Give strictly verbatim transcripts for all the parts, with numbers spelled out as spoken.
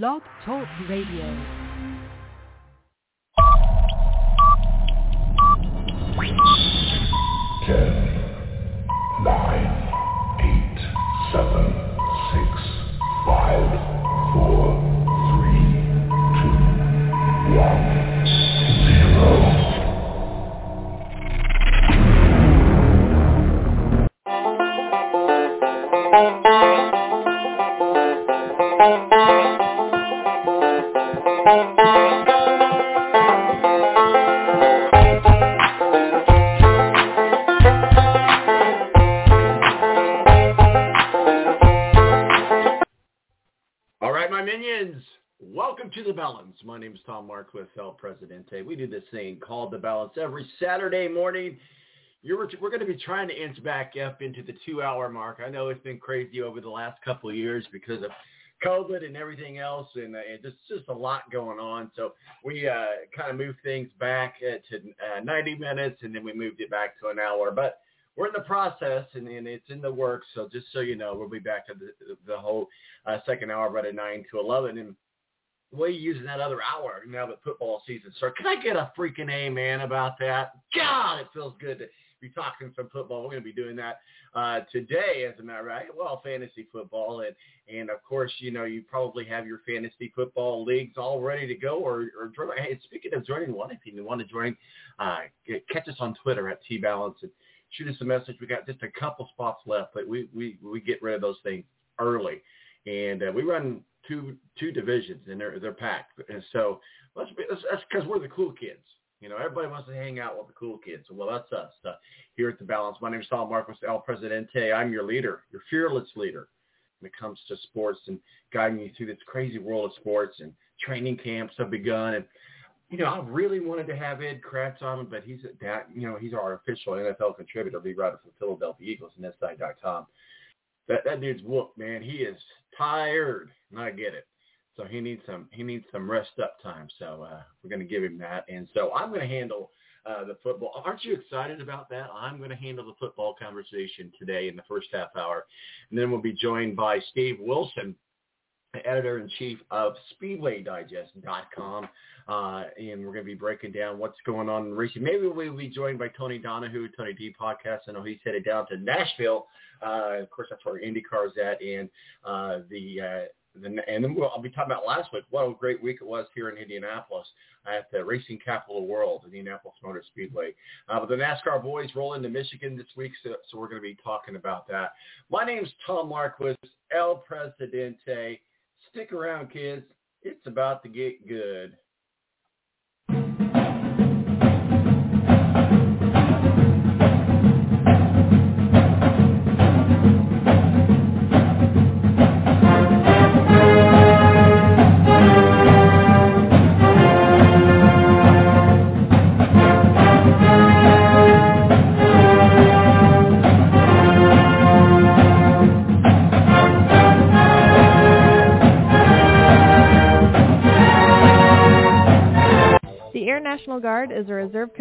Blog Talk Radio. My name is Tom Marquis, El Presidente. We do this thing called The Balance every Saturday morning. You're, we're going to be trying to inch back up into the two-hour mark. I know it's been crazy over the last couple of years because of COVID and everything else, and, uh, and just, just a lot going on. So we uh, kind of moved things back uh, to uh, ninety minutes, and then we moved it back to an hour. But we're in the process, and, and it's in the works. So just so you know, we'll be back to the, the whole uh, second hour, about a nine to eleven, and what are you using that other hour now that football season starts? Can I get a freaking amen about that? God, it feels good to be talking some football. We're going to be doing that uh, today, as a matter of fact. Well, fantasy football. And, and, of course, you know, you probably have your fantasy football leagues all ready to go. Or, or hey, speaking of joining one, if you want to join, uh, catch us on Twitter at T Balance and shoot us a message. We got just a couple spots left, but we, we, we get rid of those things early. And uh, we run – Two two divisions, and they're they're packed. And so let's be, that's because we're the cool kids. You know, everybody wants to hang out with the cool kids. Well, that's us uh, here at The Balance. My name is Saul Marcus, El Presidente. I'm your leader, your fearless leader, when it comes to sports and guiding you through this crazy world of sports. And training camps have begun. And you know, I really wanted to have Ed Kracz on, but he's at that. You know, he's our official N F L contributor, lead writer for the Philadelphia Eagles and S I dot com. That that dude's whooped, man. He is tired, and I get it. So he needs some he needs some rest up time. So uh, we're going to give him that. And so I'm going to handle uh, the football. Aren't you excited about that? I'm going to handle the football conversation today in the first half hour, and then we'll be joined by Steve Wilson, the editor-in-chief of Speedway Digest dot com, uh, and we're going to be breaking down what's going on in racing. Maybe we'll be joined by Tony Donahue, Tony D podcast. I know he's headed down to Nashville. Uh, of course, that's where IndyCar is at, and uh, the uh, the and then we'll, I'll be talking about last week. What a great week it was here in Indianapolis at the racing capital of the world, Indianapolis Motor Speedway. Uh, but the NASCAR boys roll into Michigan this week, so, so we're going to be talking about that. My name's Tom Marquis, El Presidente. Stick around, kids. It's about to get good. National Guard is a reserve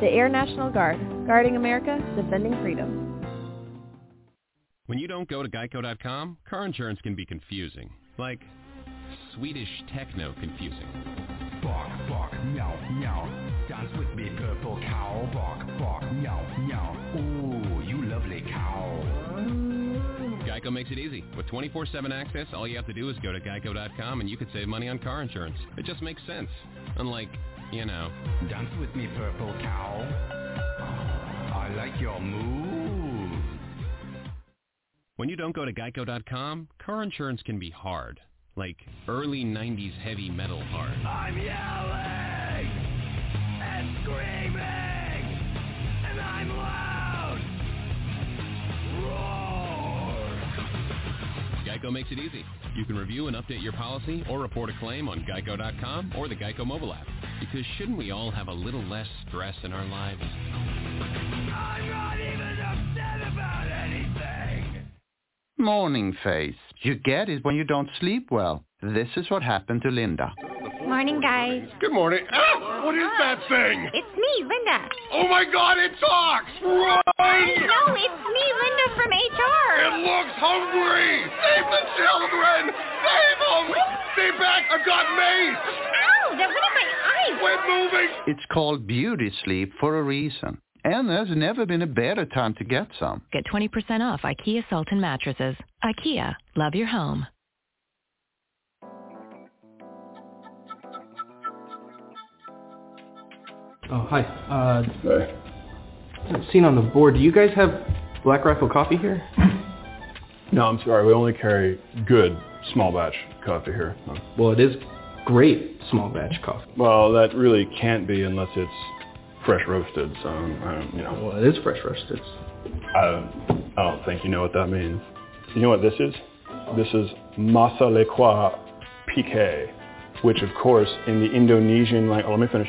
The Air National Guard, guarding America, defending freedom. When you don't go to Geico dot com, car insurance can be confusing. Like Swedish techno confusing. Bark, bark, meow, meow. Dance with me, purple cow. Bark, bark, meow, meow. Ooh, you lovely cow. Geico makes it easy. With twenty-four seven access, all you have to do is go to Geico dot com and you could save money on car insurance. It just makes sense. Unlike You know, dance with me, purple cow. I like your moves. When you don't go to Geico dot com, car insurance can be hard. Like early nineties heavy metal hard. I'm yelling and screaming and I'm loud. Roar. Geico makes it easy. You can review and update your policy or report a claim on Geico dot com or the Geico mobile app. Because shouldn't we all have a little less stress in our lives? I'm not even upset about anything! Morning face. You get it when you don't sleep well. This is what happened to Linda. Morning, guys. Good morning. Ah! What is that thing? It's me, Linda. Oh, my God, it talks! Run! No, it's me, Linda from H R. It looks hungry! Save the children! Save them! Stay back! I've got mace! Ow! That went in my eyes! We're moving! It's called beauty sleep for a reason. And there's never been a better time to get some. Get twenty percent off IKEA Sultan mattresses. IKEA. Love your home. Oh, hi. Uh, hi. Seen on the board. Do you guys have Black Rifle Coffee here? No, I'm sorry. We only carry good small batch coffee here. No. Well, it is great small batch coffee. Well, that really can't be unless it's fresh roasted. So, um, you know. Well, it is fresh roasted. I, I don't think you know what that means. You know what this is? This is Masa Le Kwa Piqué, which, of course, in the Indonesian language... Oh, let me finish.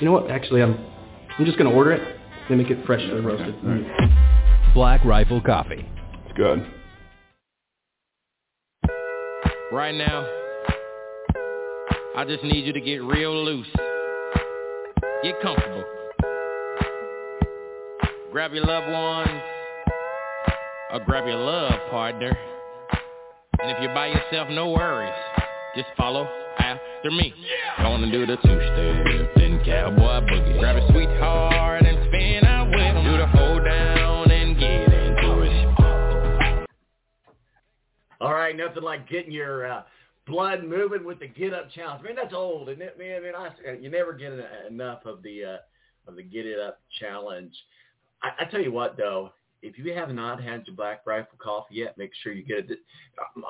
You know what? Actually, I'm I'm just going to order it. They make it freshly roasted. Okay. Right. Black Rifle Coffee. It's good. Right now, I just need you to get real loose. Get comfortable. Grab your loved ones, or grab your love partner. And if you're by yourself, no worries. Just follow after me. Yeah. Gonna do the two-step. Cowboy boogie. Grab a sweetheart and spin out with him. Do the hold down and get into it. All right, nothing like getting your uh, blood moving with the Get Up Challenge. Man, that's old, isn't it? Man, man, I, you never get enough of the uh, of the Get It Up Challenge. I, I tell you what, though, if you have not had your Black Rifle Coffee yet, make sure you get it.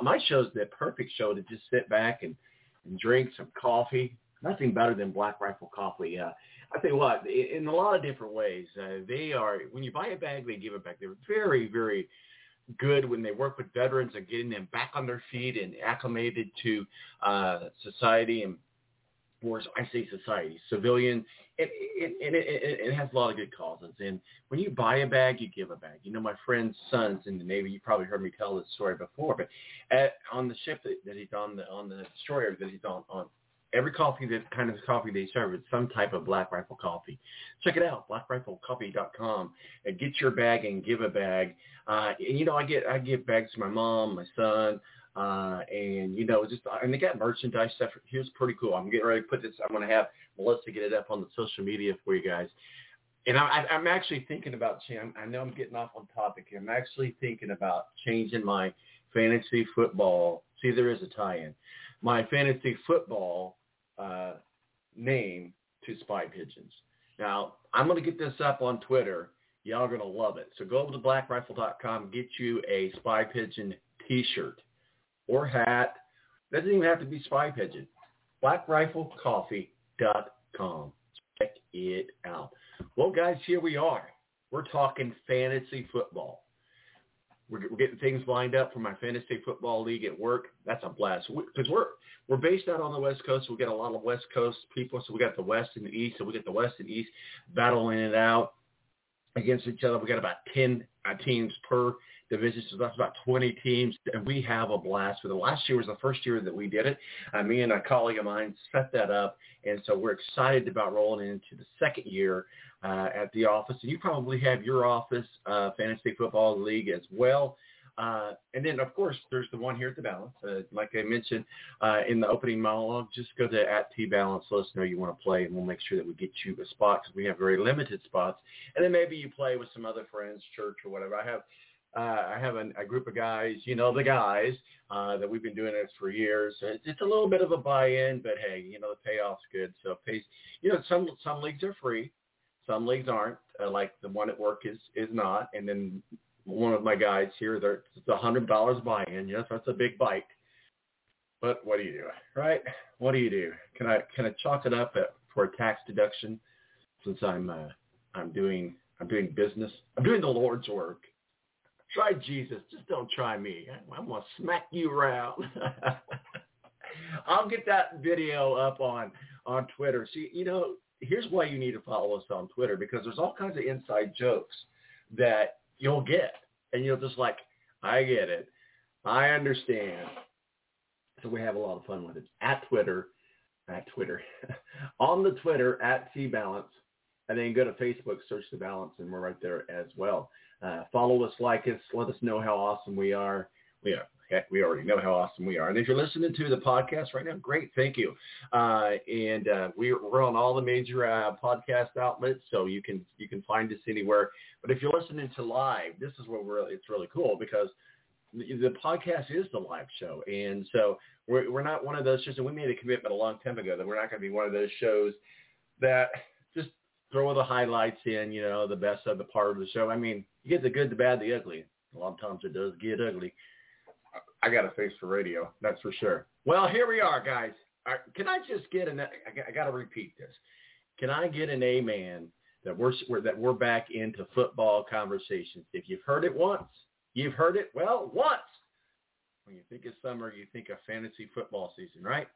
My show's the perfect show to just sit back and, and drink some coffee. Nothing better than Black Rifle Coffee. Uh, I tell you what, in a lot of different ways, uh, they are, when you buy a bag, they give it back. They're very, very good when they work with veterans and getting them back on their feet and acclimated to uh, society and, or I say society, civilian, and, and, and it, it has a lot of good causes. And when you buy a bag, you give a bag. You know, my friend's son's in the Navy. You probably heard me tell this story before, but at, on the ship that, that he's on, the on the destroyer that he's on, on every coffee, that kind of coffee they serve, it's some type of Black Rifle Coffee. Check it out, black rifle coffee dot com, and get your bag and give a bag. Uh, and, you know, I get I give bags to my mom, my son, uh, and, you know, just and they got merchandise stuff. Here's pretty cool. I'm getting ready to put this. I'm going to have Melissa get it up on the social media for you guys. And I, I'm actually thinking about, I know I'm getting off on topic here. I'm actually thinking about changing my fantasy football. See, there is a tie-in. My fantasy football Uh, name to Spy Pigeons. Now, I'm going to get this up on Twitter. Y'all are going to love it. So go over to black rifle dot com, get you a Spy Pigeon t-shirt or hat. Doesn't even have to be Spy Pigeon. black rifle coffee dot com. Check it out. Well, guys, here we are. We're talking fantasy football. We're, we're getting things lined up for my fantasy football league at work. That's a blast because we're, we're based out on the West Coast. We got a lot of West Coast people, so we got the West and the East, so we got the West and East battling it out against each other. We got about ten teams per division, so that's about twenty teams, and we have a blast. So the last year was the first year that we did it. Uh, me and a colleague of mine set that up, and so we're excited about rolling into the second year uh, at the office. And you probably have your office, uh, Fantasy Football League, as well. Uh, and then, of course, there's the one here at The Balance. Uh, like I mentioned uh, in the opening monologue, just go to at T-Balance. Let us know you want to play, and we'll make sure that we get you a spot because we have very limited spots. And then maybe you play with some other friends, church or whatever. I have uh, I have an, a group of guys, you know, the guys, uh, that we've been doing this for years. So it's, it's a little bit of a buy-in, but, hey, you know, the payoff's good. So, pays, you know, some some leagues are free. Some leagues aren't, uh, like the one at work is, is not. And then – one of my guys here, they're, it's a hundred dollars buy-in. Yes, that's a big bite, but what do you do, right? What do you do? Can I can I chalk it up at, for a tax deduction? Since I'm uh, I'm doing I'm doing business, I'm doing the Lord's work. Try Jesus, just don't try me. I, I'm gonna smack you around. I'll get that video up on on Twitter. See, you know, here's why you need to follow us on Twitter, because there's all kinds of inside jokes that you'll get, and you'll just like, I get it. I understand. So we have a lot of fun with it. At Twitter, at Twitter, on the Twitter, at T-Balance, and then go to Facebook, search The Balance, and we're right there as well. Uh, follow us, like us, let us know how awesome we are. We are. Heck, we already know how awesome we are. And if you're listening to the podcast right now, great, thank you. Uh, and uh, we're, we're on all the major uh, podcast outlets, so you can you can find us anywhere. But if you're listening to live, this is where we're, it's really cool, because the, the podcast is the live show. And so we're, we're not one of those shows, and we made a commitment a long time ago that we're not going to be one of those shows that just throw the highlights in, you know, the best of the part of the show. I mean, you get the good, the bad, the ugly. A lot of times it does get ugly. I got a face for radio, that's for sure. Well, here we are, guys. Right, can I just get an? I got to repeat this. Can I get an amen that we're that we're back into football conversations? If you've heard it once, you've heard it well once. When you think of summer, you think of fantasy football season, right?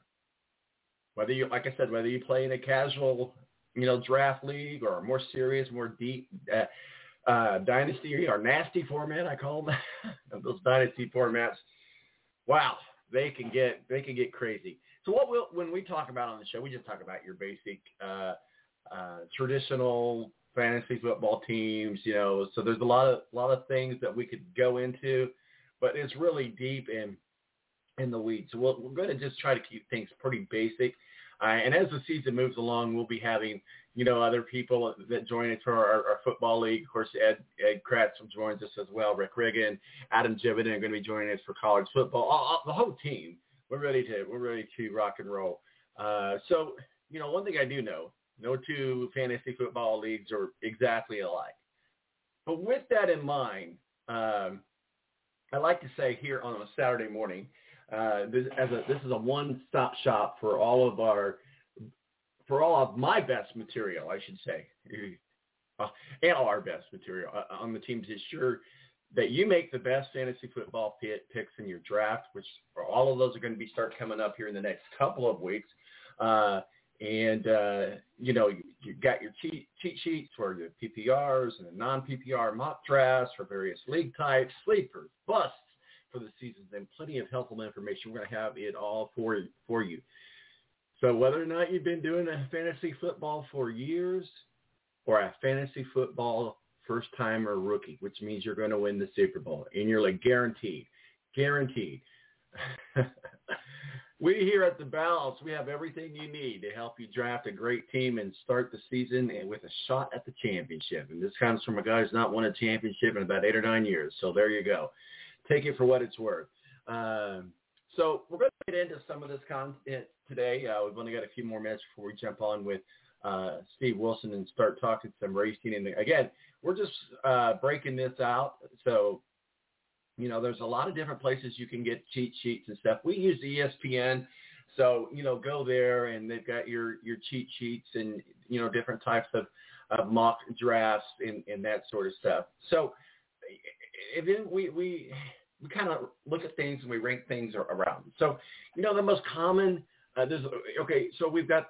Whether you, like I said, whether you play in a casual, you know, draft league or a more serious, more deep. Uh, Uh, dynasty or nasty format, I call them. Those dynasty formats, wow, they can get they can get crazy. So what we'll, when we talk about on the show, we just talk about your basic uh, uh, traditional fantasy football teams, you know. So there's a lot of lot of things that we could go into, but it's really deep in in the weeds. So we'll, we're going to just try to keep things pretty basic. Uh, and as the season moves along, we'll be having, you know, other people that join us for our, our football league. Of course, Ed Ed Kracz joins us as well. Rick Riggin, Adam Jibben are going to be joining us for college football. All, all, the whole team, we're ready to we're ready to rock and roll. Uh, so, you know, one thing I do know: no two fantasy football leagues are exactly alike. But with that in mind, um, I like to say here on a Saturday morning. Uh, this, as a, this is a one-stop shop for all of our, for all of my best material, I should say, uh, and all our best material uh, on the team to ensure that you make the best fantasy football pit, picks in your draft, which all of those are going to be start coming up here in the next couple of weeks. Uh, and, uh, you know, you, you got your cheat, cheat sheets for your P P Rs and the non-P P R mock drafts for various league types, sleepers, busts, for the seasons, and plenty of helpful information. We're going to have it all for for you. So whether or not you've been doing a fantasy football for years or a fantasy football first-time or rookie, which means you're going to win the Super Bowl, and you're like guaranteed, guaranteed. We here at The Balance, we have everything you need to help you draft a great team and start the season with a shot at the championship. And this comes from a guy who's not won a championship in about eight or nine years. So there you go. Take it for what it's worth. Um, so we're going to get into some of this content today. Uh, we've only got a few more minutes before we jump on with uh, Steve Wilson and start talking some racing. And again, we're just uh, breaking this out. So, you know, there's a lot of different places you can get cheat sheets and stuff. We use E S P N. So, you know, go there and they've got your, your cheat sheets and, you know, different types of, of mock drafts and, and that sort of stuff. So, and then we, we, we kind of look at things and we rank things around. So, you know, the most common, uh, there's, okay, so we've got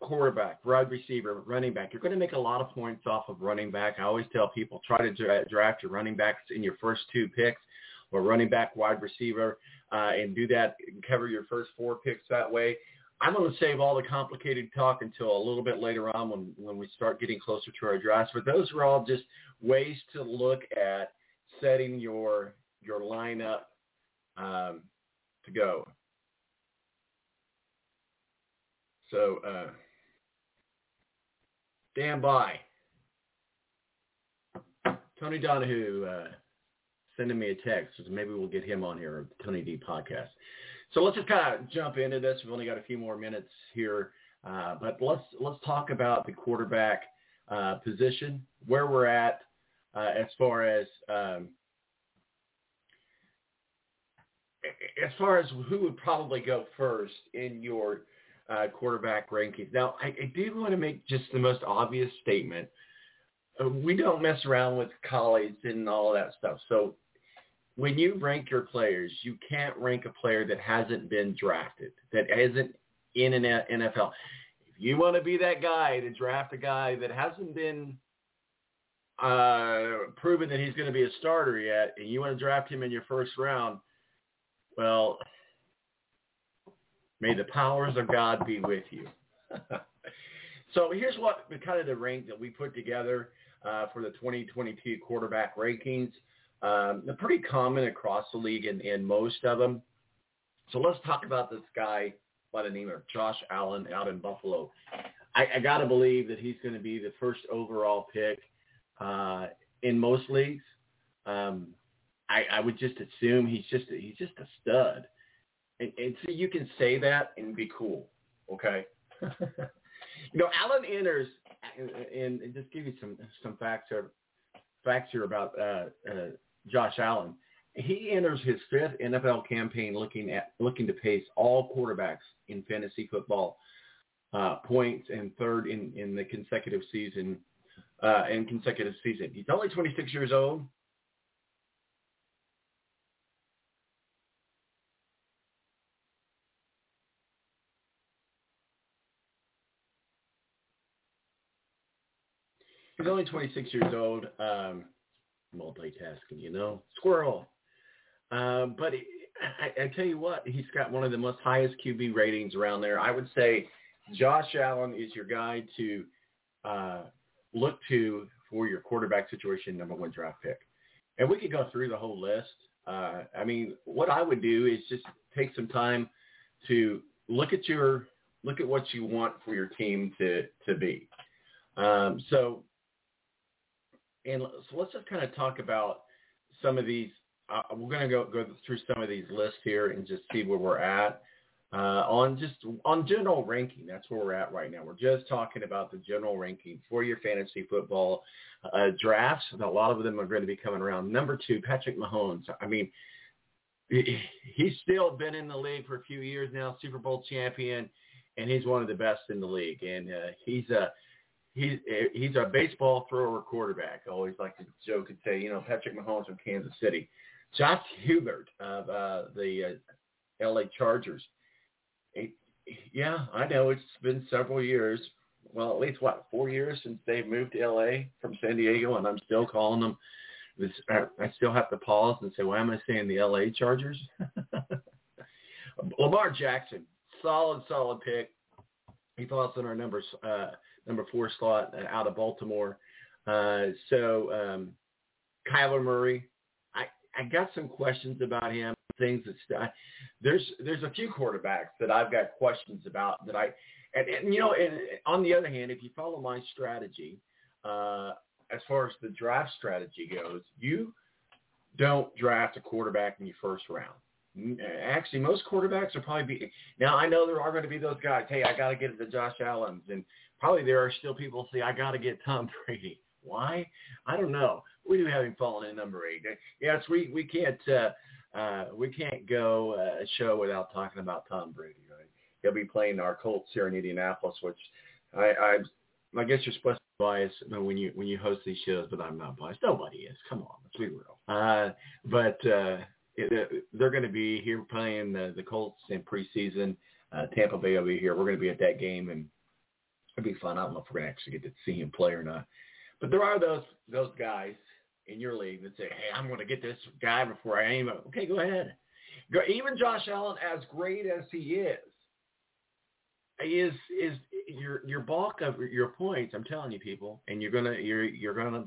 quarterback, wide receiver, running back. You're going to make a lot of points off of running back. I always tell people, try to dra- draft your running backs in your first two picks, or running back, wide receiver, uh, and do that, and cover your first four picks that way. I'm going to save all the complicated talk until a little bit later on when, when we start getting closer to our drafts. But those are all just ways to look at setting your your lineup um, to go. So uh, stand by. Tony Donahue uh, sending me a text, so maybe we'll get him on here, or Tony D podcast. So let's just kind of jump into this. We've only got a few more minutes here, uh, but let's let's talk about the quarterback uh, position, where we're at uh, as far as um, as far as who would probably go first in your uh, quarterback rankings. Now, I, I do want to make just the most obvious statement: uh, we don't mess around with colleagues and all that stuff. So, when you rank your players, you can't rank a player that hasn't been drafted, that isn't in an N F L. If you want to be that guy to draft a guy that hasn't been uh, proven that he's going to be a starter yet, and you want to draft him in your first round, well, may the powers of God be with you. So here's what kind of the rank that we put together uh, for the twenty twenty-two quarterback rankings. Um, they're pretty common across the league and, and most of them. So let's talk about this guy by the name of Josh Allen out in Buffalo. I, I got to believe that he's going to be the first overall pick uh, in most leagues. Um, I, I would just assume he's just a, he's just a stud, and, and so you can say that and be cool, okay? You know, Allen enters, and, and just give you some some facts here, facts here about uh, uh, Josh Allen. He enters his fifth N F L campaign looking at looking to pace all quarterbacks in fantasy football uh, points and third in, in the consecutive season. Uh, in consecutive season, he's only twenty-six years old. He's only twenty-six years old. Um, multitasking, you know, squirrel. Uh, but he, I, I tell you what, he's got one of the most highest Q B ratings around there. I would say Josh Allen is your guy to uh, look to for your quarterback situation, number one draft pick. And we could go through the whole list. Uh, I mean, what I would do is just take some time to look at your look at what you want for your team to to be. Um, so. And so let's just kind of talk about some of these. Uh, we're going to go, go through some of these lists here and just see where we're at uh, on just on general ranking. That's where we're at right now. We're just talking about the general ranking for your fantasy football uh, drafts. And a lot of them are going to be coming around. Number two, Patrick Mahomes. I mean, he's still been in the league for a few years now, Super Bowl champion, and he's one of the best in the league. And uh, he's a He's, he's a baseball thrower quarterback. I always like to joke and say, you know, Patrick Mahomes from Kansas City. Josh Herbert of uh, the uh, L A Chargers. It, yeah, I know it's been several years. Well, at least, what, four years since they moved to L A from San Diego, and I'm still calling them. This, I still have to pause and say, why am I saying the L A Chargers? Lamar Jackson, solid, solid pick. He falls in our numbers. Uh, Number four slot out of Baltimore. Uh, so um, Kyler Murray, I, I got some questions about him. Things that st- there's there's a few quarterbacks that I've got questions about that I and, and you know. And on the other hand, if you follow my strategy, uh, as far as the draft strategy goes, you don't draft a quarterback in your first round. Actually, most quarterbacks are probably be now. I know there are going to be those guys. Hey, I got to get it to Josh Allen's, and probably there are still people who say, I got to get Tom Brady. Why? I don't know. We do have him falling in number eight. Yes, we we can't uh, uh, we can't go a show without talking about Tom Brady. Right? He'll be playing our Colts here in Indianapolis, which I I, I guess you're supposed to be biased when you when you host these shows, but I'm not biased. Nobody is. Come on, let's be real. Uh, but uh, it, they're going to be here playing the, the Colts in preseason. Uh, Tampa Bay over here. We're going to be at that game and. It'll be fun. I don't know if we're going to actually get to see him play or not. But there are those those guys in your league that say, hey, I'm going to get this guy before I aim him. Okay, go ahead. Even Josh Allen, as great as he is, is is your your bulk of your points, I'm telling you, people, and you're gonna you're you're gonna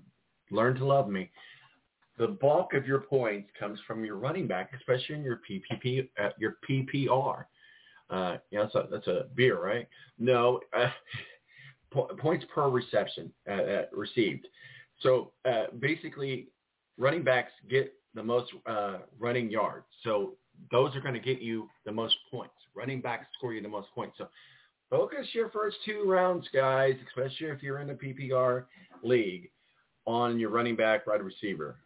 learn to love me. The bulk of your points comes from your running back, especially in your P P P, uh, your P P R. Uh, you know, that's a, that's a beer, right? No, uh, po- points per reception uh, uh, received. So uh, basically, running backs get the most uh, running yards. So those are going to get you the most points. Running backs score you the most points. So focus your first two rounds, guys, especially if you're in the P P R league, on your running back, wide receiver.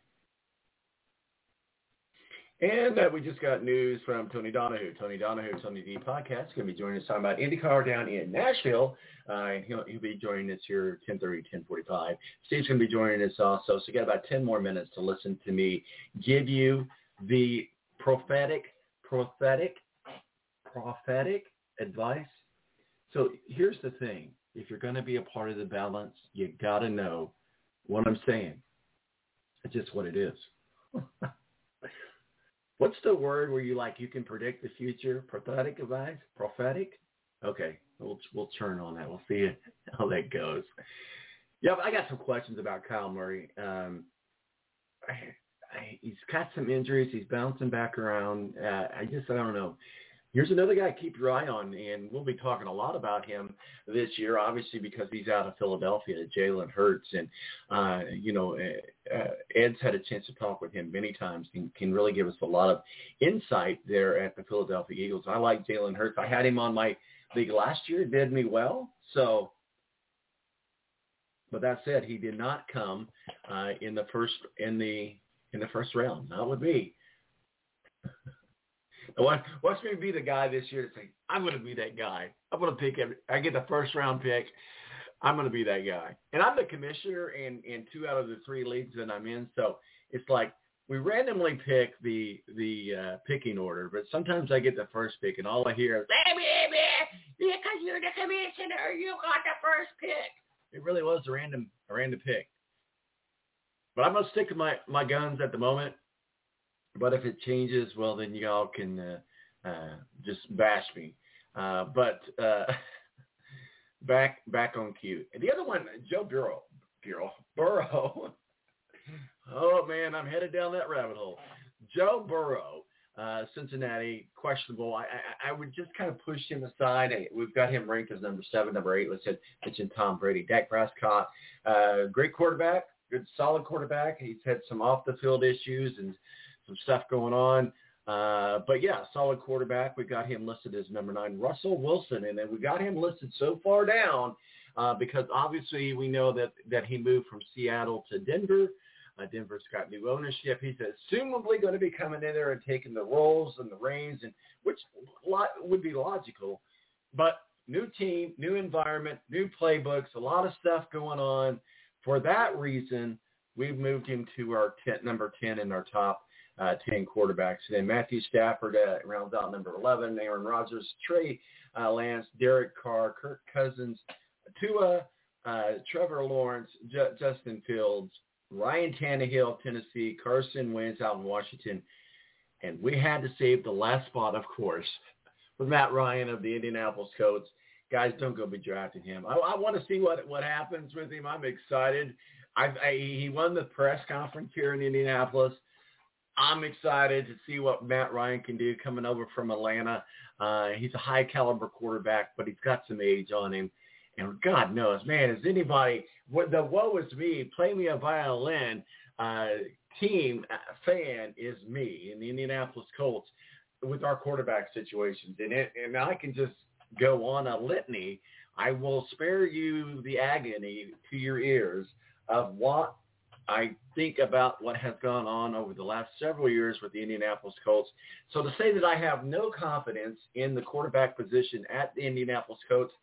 And uh, we just got news from Tony Donahue. Tony Donahue, Tony D podcast, is going to be joining us talking about IndyCar down in Nashville. Uh, and he'll, he'll be joining us here ten thirty, ten forty-five. Steve's going to be joining us also. So you got about ten more minutes to listen to me give you the prophetic, prophetic, prophetic advice. So here's the thing. If you're going to be a part of the balance, you got to know what I'm saying. It's just what it is. What's the word where you like you can predict the future? Prophetic advice? Prophetic? Okay, we'll we'll turn on that. We'll see how that goes. Yeah, but I got some questions about Kyle Murray. Um, I, I, he's got some injuries. He's bouncing back around. Uh, I just I don't know. Here's another guy to keep your eye on, and we'll be talking a lot about him this year, obviously, because he's out of Philadelphia, Jalen Hurts. And, uh, you know, uh, Ed's had a chance to talk with him many times and can really give us a lot of insight there at the Philadelphia Eagles. I like Jalen Hurts. I had him on my league last year. It did me well. So, but that said, he did not come uh, in the first in the in the first round. That would be. Watch me be the guy this year to say, I'm going to be that guy. I'm going to pick every, I get the first round pick. I'm going to be that guy. And I'm the commissioner in, in two out of the three leagues that I'm in. So it's like we randomly pick the the uh, picking order, but sometimes I get the first pick, and all I hear is, hey, baby, because you're the commissioner, you got the first pick. It really was a random a random pick. But I'm going to stick to my, my guns at the moment. But if it changes, well, then y'all can uh, uh, just bash me. Uh, but uh, back back on cue. And the other one, Joe Burrow. Burrow. Burrow. Oh, man, I'm headed down that rabbit hole. Joe Burrow, uh, Cincinnati, questionable. I, I I would just kind of push him aside. We've got him ranked as number seven, number eight. Let's mention Tom Brady. Dak Prescott, uh, great quarterback, good, solid quarterback. He's had some off-the-field issues and some stuff going on. Uh, but, yeah, solid quarterback. We got him listed as number nine, Russell Wilson. And then we got him listed so far down uh, because, obviously, we know that, that he moved from Seattle to Denver. Uh, Denver's got new ownership. He's assumably going to be coming in there and taking the roles and the reins, and which lot, would be logical. But new team, new environment, new playbooks, a lot of stuff going on. For that reason, we've moved him to our ten, number ten in our top Uh, ten quarterbacks. And then Matthew Stafford uh, rounds out number eleven. Aaron Rodgers, Trey uh, Lance, Derek Carr, Kirk Cousins, Tua, uh, Trevor Lawrence, J- Justin Fields, Ryan Tannehill, Tennessee, Carson Wentz out in Washington. And we had to save the last spot, of course, with Matt Ryan of the Indianapolis Colts. Guys, don't go be drafting him. I, I want to see what, what happens with him. I'm excited. I, I, he won the press conference here in Indianapolis. I'm excited to see what Matt Ryan can do coming over from Atlanta. Uh, he's a high-caliber quarterback, but he's got some age on him. And God knows, man, is anybody – the woe is me, play me a violin uh, team fan is me in the Indianapolis Colts with our quarterback situations. And, it, and I can just go on a litany. I will spare you the agony to your ears of what I think about what has gone on over the last several years with the Indianapolis Colts. So to say that I have no confidence in the quarterback position at the Indianapolis Colts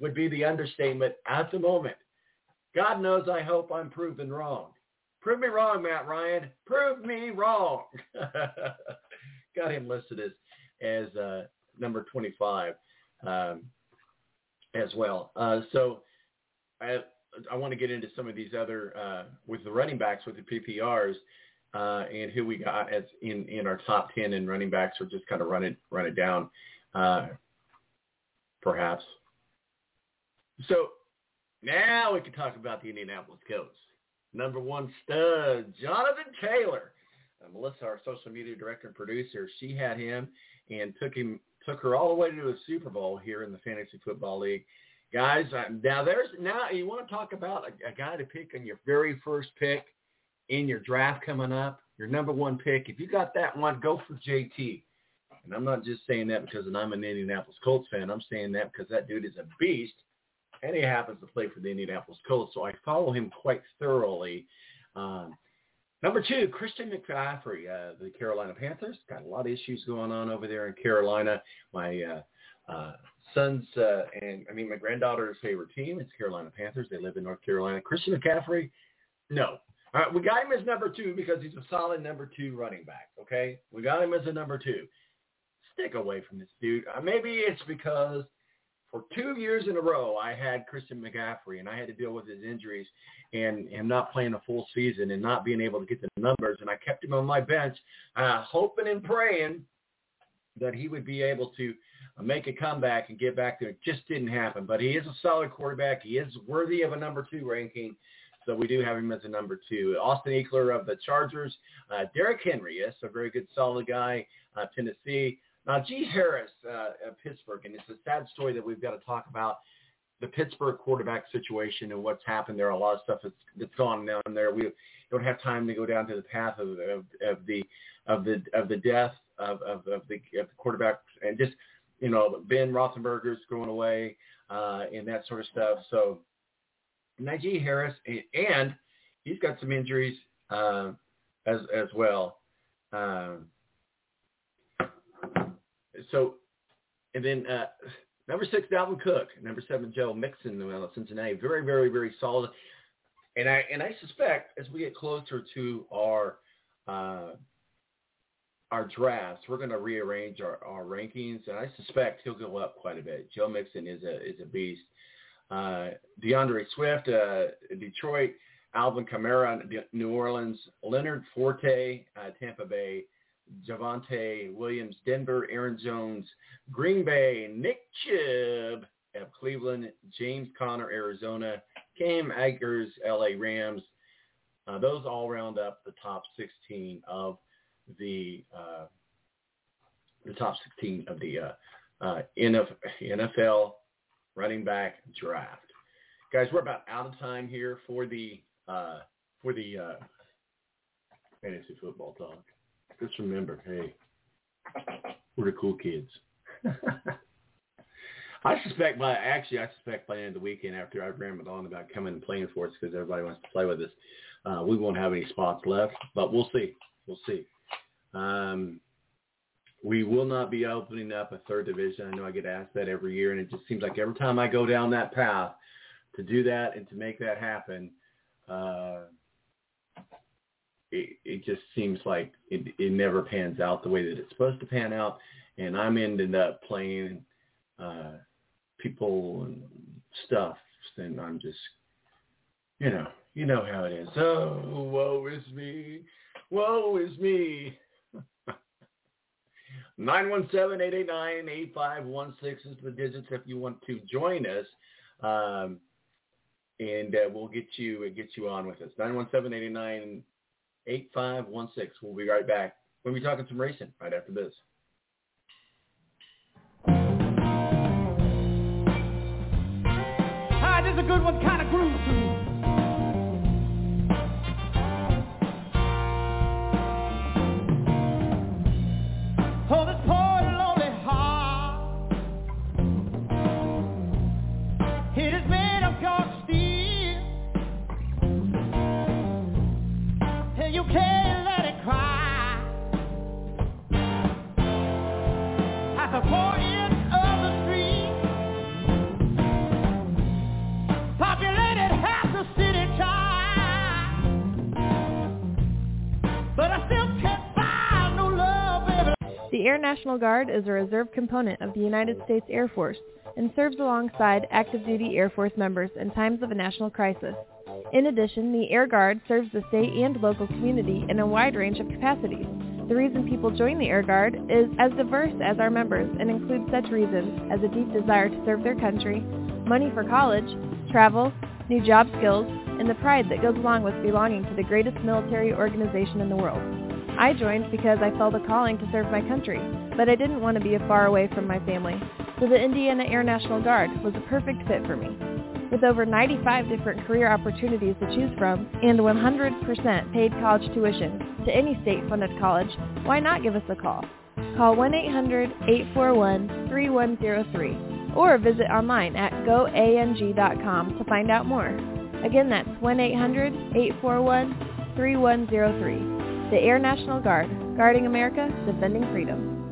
would be the understatement at the moment. God knows I hope I'm proven wrong. Prove me wrong, Matt Ryan. Prove me wrong. Got him listed as, as uh, number twenty-five. Um, as well. Uh, so I I want to get into some of these other uh, with the running backs, with the P P Rs, uh, and who we got as in, in our top ten in running backs. We're just kind of run it run it down, uh, perhaps. So now we can talk about the Indianapolis Colts. Number one stud, Jonathan Taylor. Uh, Melissa, our social media director and producer, she had him and took him took her all the way to the Super Bowl here in the Fantasy Football League. Guys, uh, now there's now you want to talk about a, a guy to pick on your very first pick in your draft coming up, your number one pick. If you got that one, go for J T. And I'm not just saying that because I'm an Indianapolis Colts fan. I'm saying that because that dude is a beast, and he happens to play for the Indianapolis Colts, so I follow him quite thoroughly. Um, number two, Christian McCaffrey, uh, the Carolina Panthers. Got a lot of issues going on over there in Carolina. My uh, uh, son's uh, and, I mean, my granddaughter's favorite team, it's Carolina Panthers. They live in North Carolina. Christian McCaffrey, no. All right, we got him as number two because he's a solid number two running back, okay? We got him as a number two. Stick away from this dude. Uh, maybe it's because for two years in a row, I had Christian McCaffrey, and I had to deal with his injuries and him not playing a full season and not being able to get the numbers. And I kept him on my bench, uh, hoping and praying that he would be able to make a comeback and get back there. It just didn't happen. But he is a solid quarterback. He is worthy of a number two ranking. So we do have him as a number two. Austin Eckler of the Chargers. Uh, Derrick Henry, yes, a very good, solid guy, uh, Tennessee. Najee Harris uh, of Pittsburgh, and it's a sad story that we've got to talk about the Pittsburgh quarterback situation and what's happened there. A lot of stuff that's, that's gone down there. We don't have time to go down to the path of, of, of the of the of the death of of, of, the, of the quarterback and just you know Ben Roethlisberger's going away uh, and that sort of stuff. So Najee Harris, and he's got some injuries uh, as as well. Um, So, and then uh, number six, Dalvin Cook. Number seven, Joe Mixon, the Cincinnati. Very, very, very solid. And I and I suspect as we get closer to our uh, our drafts, we're going to rearrange our, our rankings. And I suspect he'll go up quite a bit. Joe Mixon is a is a beast. Uh, DeAndre Swift, uh, Detroit. Alvin Kamara, New Orleans. Leonard Forte, uh, Tampa Bay. Javonte Williams, Denver, Aaron Jones, Green Bay, Nick Chubb of Cleveland, James Conner, Arizona, Cam Akers, L A Rams. Uh, those all round up the top sixteen of the uh, the top sixteen of the uh, uh, N F L running back draft. Guys, we're about out of time here for the uh, for the uh, fantasy football talk. Just remember, hey, we're the cool kids. I suspect by actually, I suspect by the end of the weekend after I've rambled on about coming and playing for us because everybody wants to play with us, uh, we won't have any spots left. But we'll see. We'll see. Um, we will not be opening up a third division. I know I get asked that every year, and it just seems like every time I go down that path to do that and to make that happen, uh, It, it just seems like it, it never pans out the way that it's supposed to pan out. And I'm ending up playing uh, people and stuff. And I'm just, you know, you know how it is. Oh, woe is me. Woe is me. nine one seven, eight eight nine, eight five one six is the digits if you want to join us. Um, and uh, we'll get you, get you on with us. nine one seven, eight eight nine, eight five one six. eight five one six. We'll be right back. We'll be talking some racing right after this. Hi, this is a good one, kind of groove to. Oh, this poor lonely heart, it is made of God's steel. You can't let it cry at the point of the street, populated half the city child, but I still can't find no love, baby. The The Air National Guard is a reserve component of the United States Air Force and serves alongside active duty Air Force members in times of a national crisis. In addition, the Air Guard serves the state and local community in a wide range of capacities. The reason people join the Air Guard is as diverse as our members and includes such reasons as a deep desire to serve their country, money for college, travel, new job skills, and the pride that goes along with belonging to the greatest military organization in the world. I joined because I felt a calling to serve my country, but I didn't want to be far away from my family, so the Indiana Air National Guard was a perfect fit for me. With over ninety-five different career opportunities to choose from and one hundred percent paid college tuition to any state-funded college, why not give us a call? Call one eight hundred, eight four one, three one zero three or visit online at Go A N G dot com to find out more. Again, that's one eight hundred, eight four one, three one zero three. The Air National Guard, guarding America, defending freedom.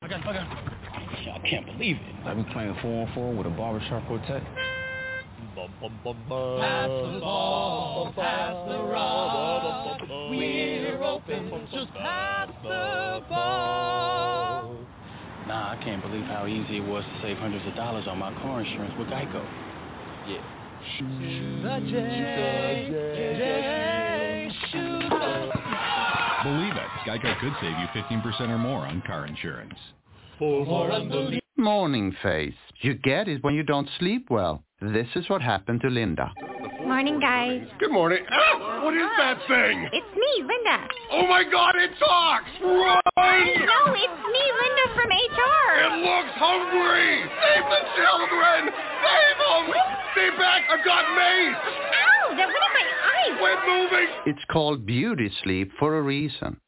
I got, I got. I can't believe it. I've been playing four on four with a barbershop quartet. Pass the ball, pass the rock. We're open, just pass the ball. Nah, I can't believe how easy it was to save hundreds of dollars on my car insurance with Geico. Yeah. Shoot the J, shoot the J. Believe it, Geico could save you fifteen percent or more on car insurance. Morning face. You get it when you don't sleep well. This is what happened to Linda. Morning, guys. Good morning. Ah, what is that thing? It's me, Linda. Oh, my God, it talks. Run! No, it's me, Linda, from H R. It looks hungry. Save the children. Save them. Stay back. I've got mace. Ow, that went in my eyes. We're moving. It's called beauty sleep for a reason.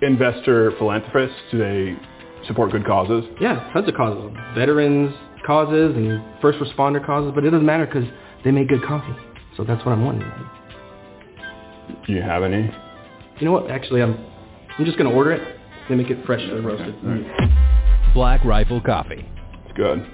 investor philanthropists? Do they support good causes? Yeah, tons of causes. Veterans causes and first responder causes, but it doesn't matter because they make good coffee. So that's what I'm wanting. Do you have any? You know what? Actually, I'm I'm just going to order it. They make it fresh and roasted. Okay. Right. Black Rifle Coffee. It's good.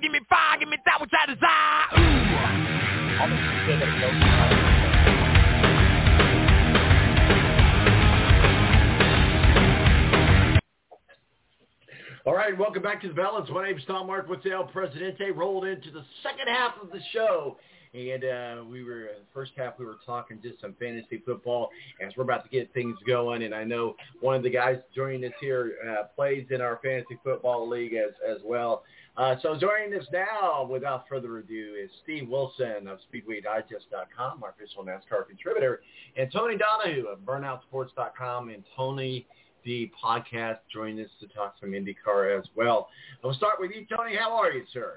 Give me fire, give me that which I desire. All right, welcome back to The Balance. My name is Tom Marquis, with El Presidente. Rolled into the second half of the show. And uh, we were, first half, we were talking just some fantasy football as we're about to get things going. And I know one of the guys joining us here uh, plays in our fantasy football league as, as well. Uh, so joining us now, without further ado, is Steve Wilson of Speedway Digest dot com, our official NASCAR contributor, and Tony Donahue of Burnout Sports dot com and Tony D podcast joining us to talk some IndyCar as well. I'll start with you, Tony. How are you, sir?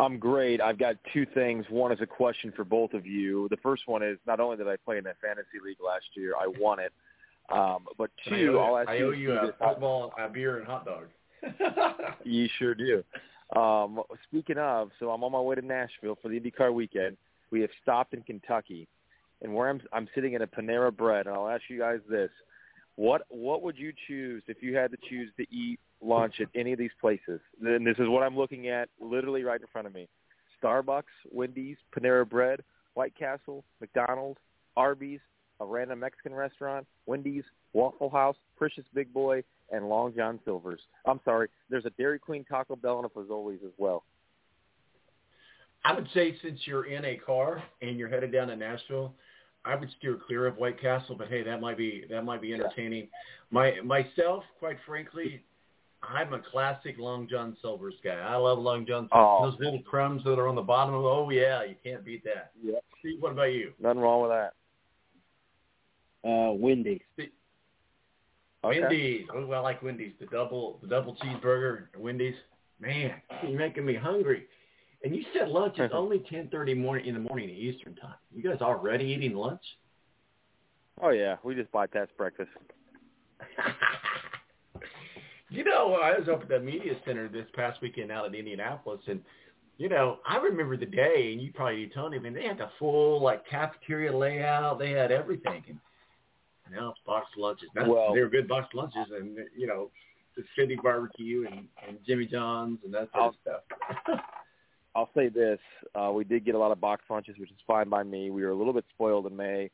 I'm great. I've got two things. One is a question for both of you. The first one is not only did I play in that fantasy league last year, I won it, um, but two, I'll ask you. I owe you, I owe you a football, a beer, and hot dog. You sure do. Um, speaking of, so I'm on my way to Nashville for the IndyCar weekend. We have stopped in Kentucky, and where I'm, I'm sitting at a Panera Bread. And I'll ask you guys this: what what would you choose if you had to choose to eat lunch at any of these places? And this is what I'm looking at, literally right in front of me: Starbucks, Wendy's, Panera Bread, White Castle, McDonald's, Arby's, a random Mexican restaurant, Wendy's, Waffle House, Precious Big Boy, and Long John Silver's. I'm sorry, there's a Dairy Queen, Taco Bell, and a Fazoli's as well. I would say since you're in a car and you're headed down to Nashville, I would steer clear of White Castle, but hey, that might be that might be entertaining. Yeah. My myself, quite frankly, I'm a classic Long John Silver's guy. I love Long John Silver's. Oh. Those little crumbs that are on the bottom of it, oh yeah, you can't beat that. Yeah. Steve, what about you? Nothing wrong with that. Uh, Wendy's. Steve. Okay. Wendy's. Oh, I like Wendy's. The double the double cheeseburger at Wendy's. Man, you're making me hungry. And you said lunch is only ten thirty morning in the morning Eastern time. You guys already eating lunch? Oh, yeah. We just bypassed breakfast. You know, I was up at the media center this past weekend out in Indianapolis, and, you know, I remember the day, and you probably do, Tony, I mean, they had the full, like, cafeteria layout. They had everything. And now it's boxed lunches. Now, well, they were good boxed lunches, and, you know, the City Barbecue and, and Jimmy John's and that sort of stuff. I'll say this. Uh, we did get a lot of box lunches, which is fine by me. We were a little bit spoiled in May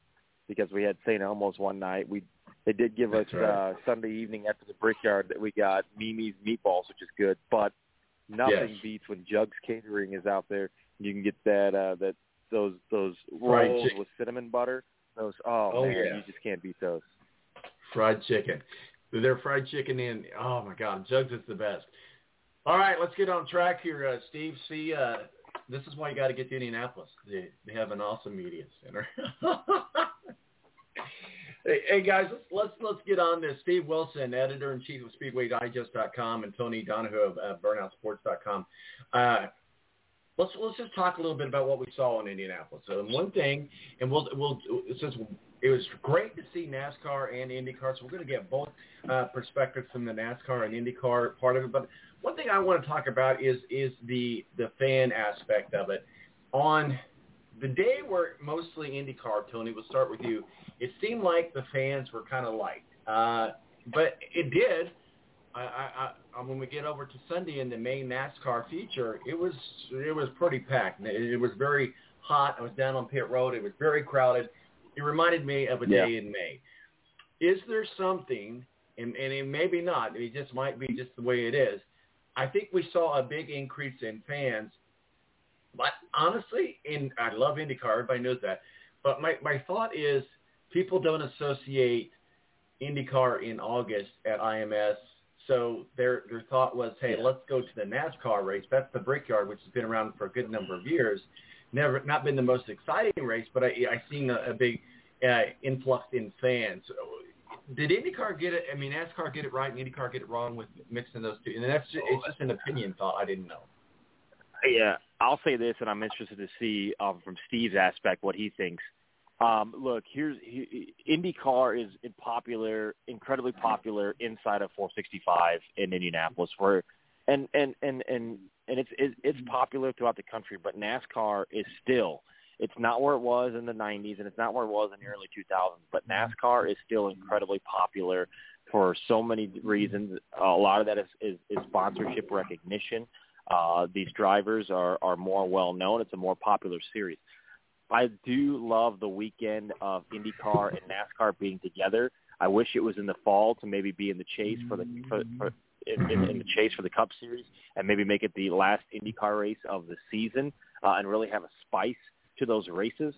because we had Saint Elmo's one night. We They did give That's us right. uh, Sunday evening after the Brickyard that we got Mimi's Meatballs, which is good. But nothing yes. beats when Jug's Catering is out there. You can get that uh, that those those rolls with cinnamon butter. Those Oh, oh man, yeah. you just can't beat those. Fried chicken. Their fried chicken in, oh, my God, Jug's is the best. All right, let's get on track here, uh, Steve. See, uh, this is why you got to get to Indianapolis. They, they have an awesome media center. hey, hey, guys, let's, let's let's get on this. Steve Wilson, editor-in-chief of Speedway Digest dot com, and Tony Donahue of uh, Burnout Sports dot com. Uh, let's let's just talk a little bit about what we saw in Indianapolis. So one thing, and we'll we'll since it was great to see NASCAR and IndyCar, so we're going to get both uh, perspectives from the NASCAR and IndyCar part of it, but one thing I want to talk about is is the, the fan aspect of it. On the day where mostly IndyCar, Tony, we'll start with you, it seemed like the fans were kind of light. Uh, but it did. I, I, I, when we get over to Sunday in the main NASCAR feature, it was it was pretty packed. It, it was very hot. I was down on pit road. It was very crowded. It reminded me of a yeah. day in May. Is there something, and, and it may be not, it just might be just the way it is, I think we saw a big increase in fans, but honestly, and I love IndyCar, everybody knows that, but my, my thought is people don't associate IndyCar in August at I M S, so their their thought was, hey, let's go to the NASCAR race. That's the Brickyard, which has been around for a good number of years. Never, not been the most exciting race, but I, I seen a, a big uh, influx in fans. So, did IndyCar get it? I mean, NASCAR get it right, and IndyCar get it wrong with mixing those two. And that's just, it's just an opinion thought. I didn't know. Yeah, I'll say this, and I'm interested to see um, from Steve's aspect what he thinks. Um, look, here's he, IndyCar is popular, incredibly popular inside of four sixty-five in Indianapolis, where and and and and and it's it's popular throughout the country. But NASCAR is still. It's not where it was in the nineties, and it's not where it was in the early two thousands, but NASCAR is still incredibly popular for so many reasons. Uh, a lot of that is, is, is sponsorship recognition. Uh, these drivers are, are more well-known. It's a more popular series. I do love the weekend of IndyCar and NASCAR being together. I wish it was in the fall to maybe be in the chase for the for, for, in, in, in the chase for the Cup Series and maybe make it the last IndyCar race of the season uh, and really have a spice to those races.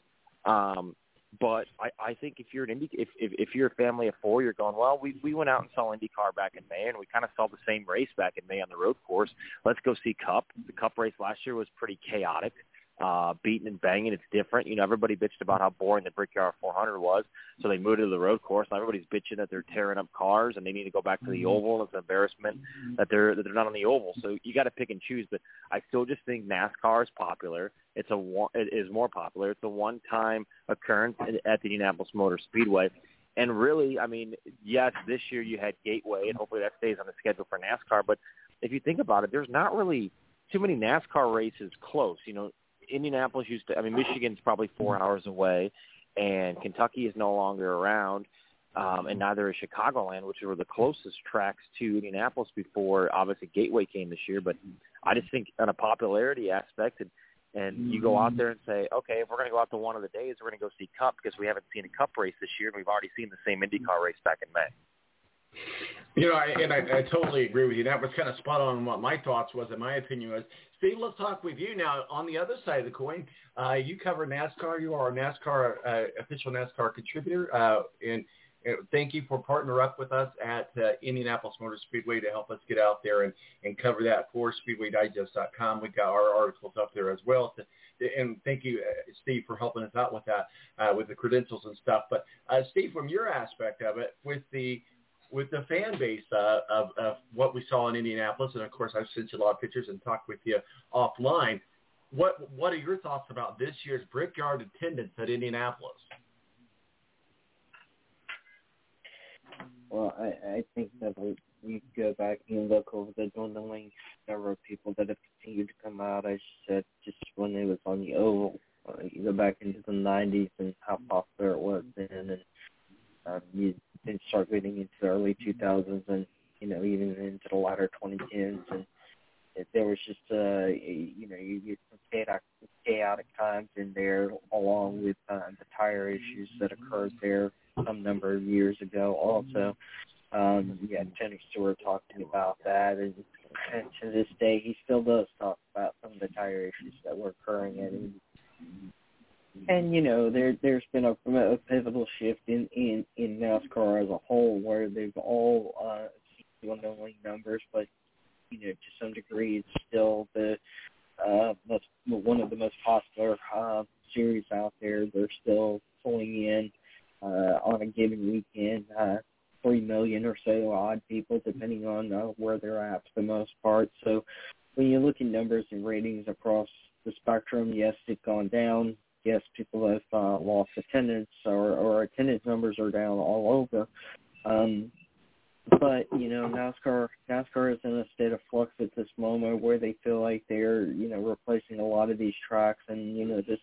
Um, but I, I think if you're an Indy, if, if if you're a family of four, you're going, well, we we went out and saw IndyCar back in May, and we kind of saw the same race back in May on the road course. Let's go see Cup. The Cup race last year was pretty chaotic, uh, beating and banging. It's different. You know, everybody bitched about how boring the Brickyard four hundred was, so they moved it to the road course. Now everybody's bitching that they're tearing up cars, and they need to go back to the oval. And it's an embarrassment that they're that they're not on the oval. So you got to pick and choose. But I still just think NASCAR is popular. It's a it is more popular. It's a one-time occurrence at the Indianapolis Motor Speedway, and really, I mean, yes, this year you had Gateway, and hopefully that stays on the schedule for NASCAR. But if you think about it, there's not really too many NASCAR races close. You know, Indianapolis used to. I mean, Michigan's probably four hours away, and Kentucky is no longer around, um, and neither is Chicagoland, which were the closest tracks to Indianapolis before obviously Gateway came this year. But I just think on a popularity aspect and And you go out there and say, okay, if we're going to go out to one of the days, we're going to go see Cup because we haven't seen a Cup race this year. And we've already seen the same IndyCar race back in May. You know, I, and I, I totally agree with you. That was kind of spot on what my thoughts was and my opinion was. Steve, let's talk with you now. On the other side of the coin, uh, you cover NASCAR. You are a NASCAR, uh, official NASCAR contributor. Uh, and uh, thank you for partnering up with us at uh, Indianapolis Motor Speedway to help us get out there and, and cover that for Speedway Digest dot com. We've got our articles up there as well. To, and thank you, uh, Steve, for helping us out with that, uh, with the credentials and stuff. But, uh, Steve, from your aspect of it, with the with the fan base uh, of, of what we saw in Indianapolis, and, of course, I've sent you a lot of pictures and talked with you offline, what what are your thoughts about this year's Brickyard attendance at Indianapolis? Well, I, I think that we, we go back and look over the dwindling number of people that have continued to come out. I said just when it was on the Oval, uh, you go back into the nineties and how popular it was then, and um, you then start getting into the early two thousands and, you know, even into the latter twenty tens. And there was just, uh, you know, you get some chaotic, chaotic times in there along with uh, the tire issues that occurred there some number of years ago also. Um, yeah, Tony Stewart talking about that. And, and to this day, he still does talk about some of the tire issues that were occurring at him. And, you know, there, there's been a, a pivotal shift in, in, in NASCAR as a whole where they've all uh, seen dwindling numbers, but, you know, to some degree it's still the uh, most, one of the most popular uh, series out there. They're still pulling in uh, on a given weekend uh, three million or so odd people, depending on uh, where they're at for the most part. So when you look at numbers and ratings across the spectrum, yes, it's gone down. Yes, people have uh, lost attendance, or, or attendance numbers are down all over. Um, but, you know, NASCAR NASCAR is in a state of flux at this moment where they feel like they're, you know, replacing a lot of these tracks. And, you know, this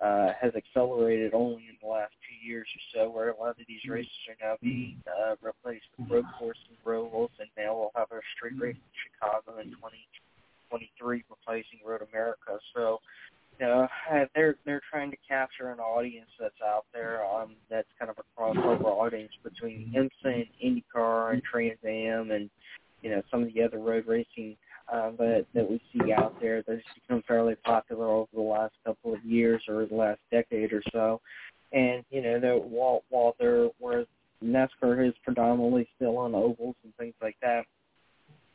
uh, has accelerated only in the last two years or so where a lot of these races are now being uh, replaced with road course and rules. And now we'll have a street race in Chicago in twenty twenty-three replacing Road America. So, you know, they're they're trying to capture an audience that's out there, um, that's kind of a crossover audience between IMSA and IndyCar and Trans Am and, you know, some of the other road racing uh, that that we see out there that's become fairly popular over the last couple of years or the last decade or so. And, you know, that while while there where NASCAR is predominantly still on ovals and things like that,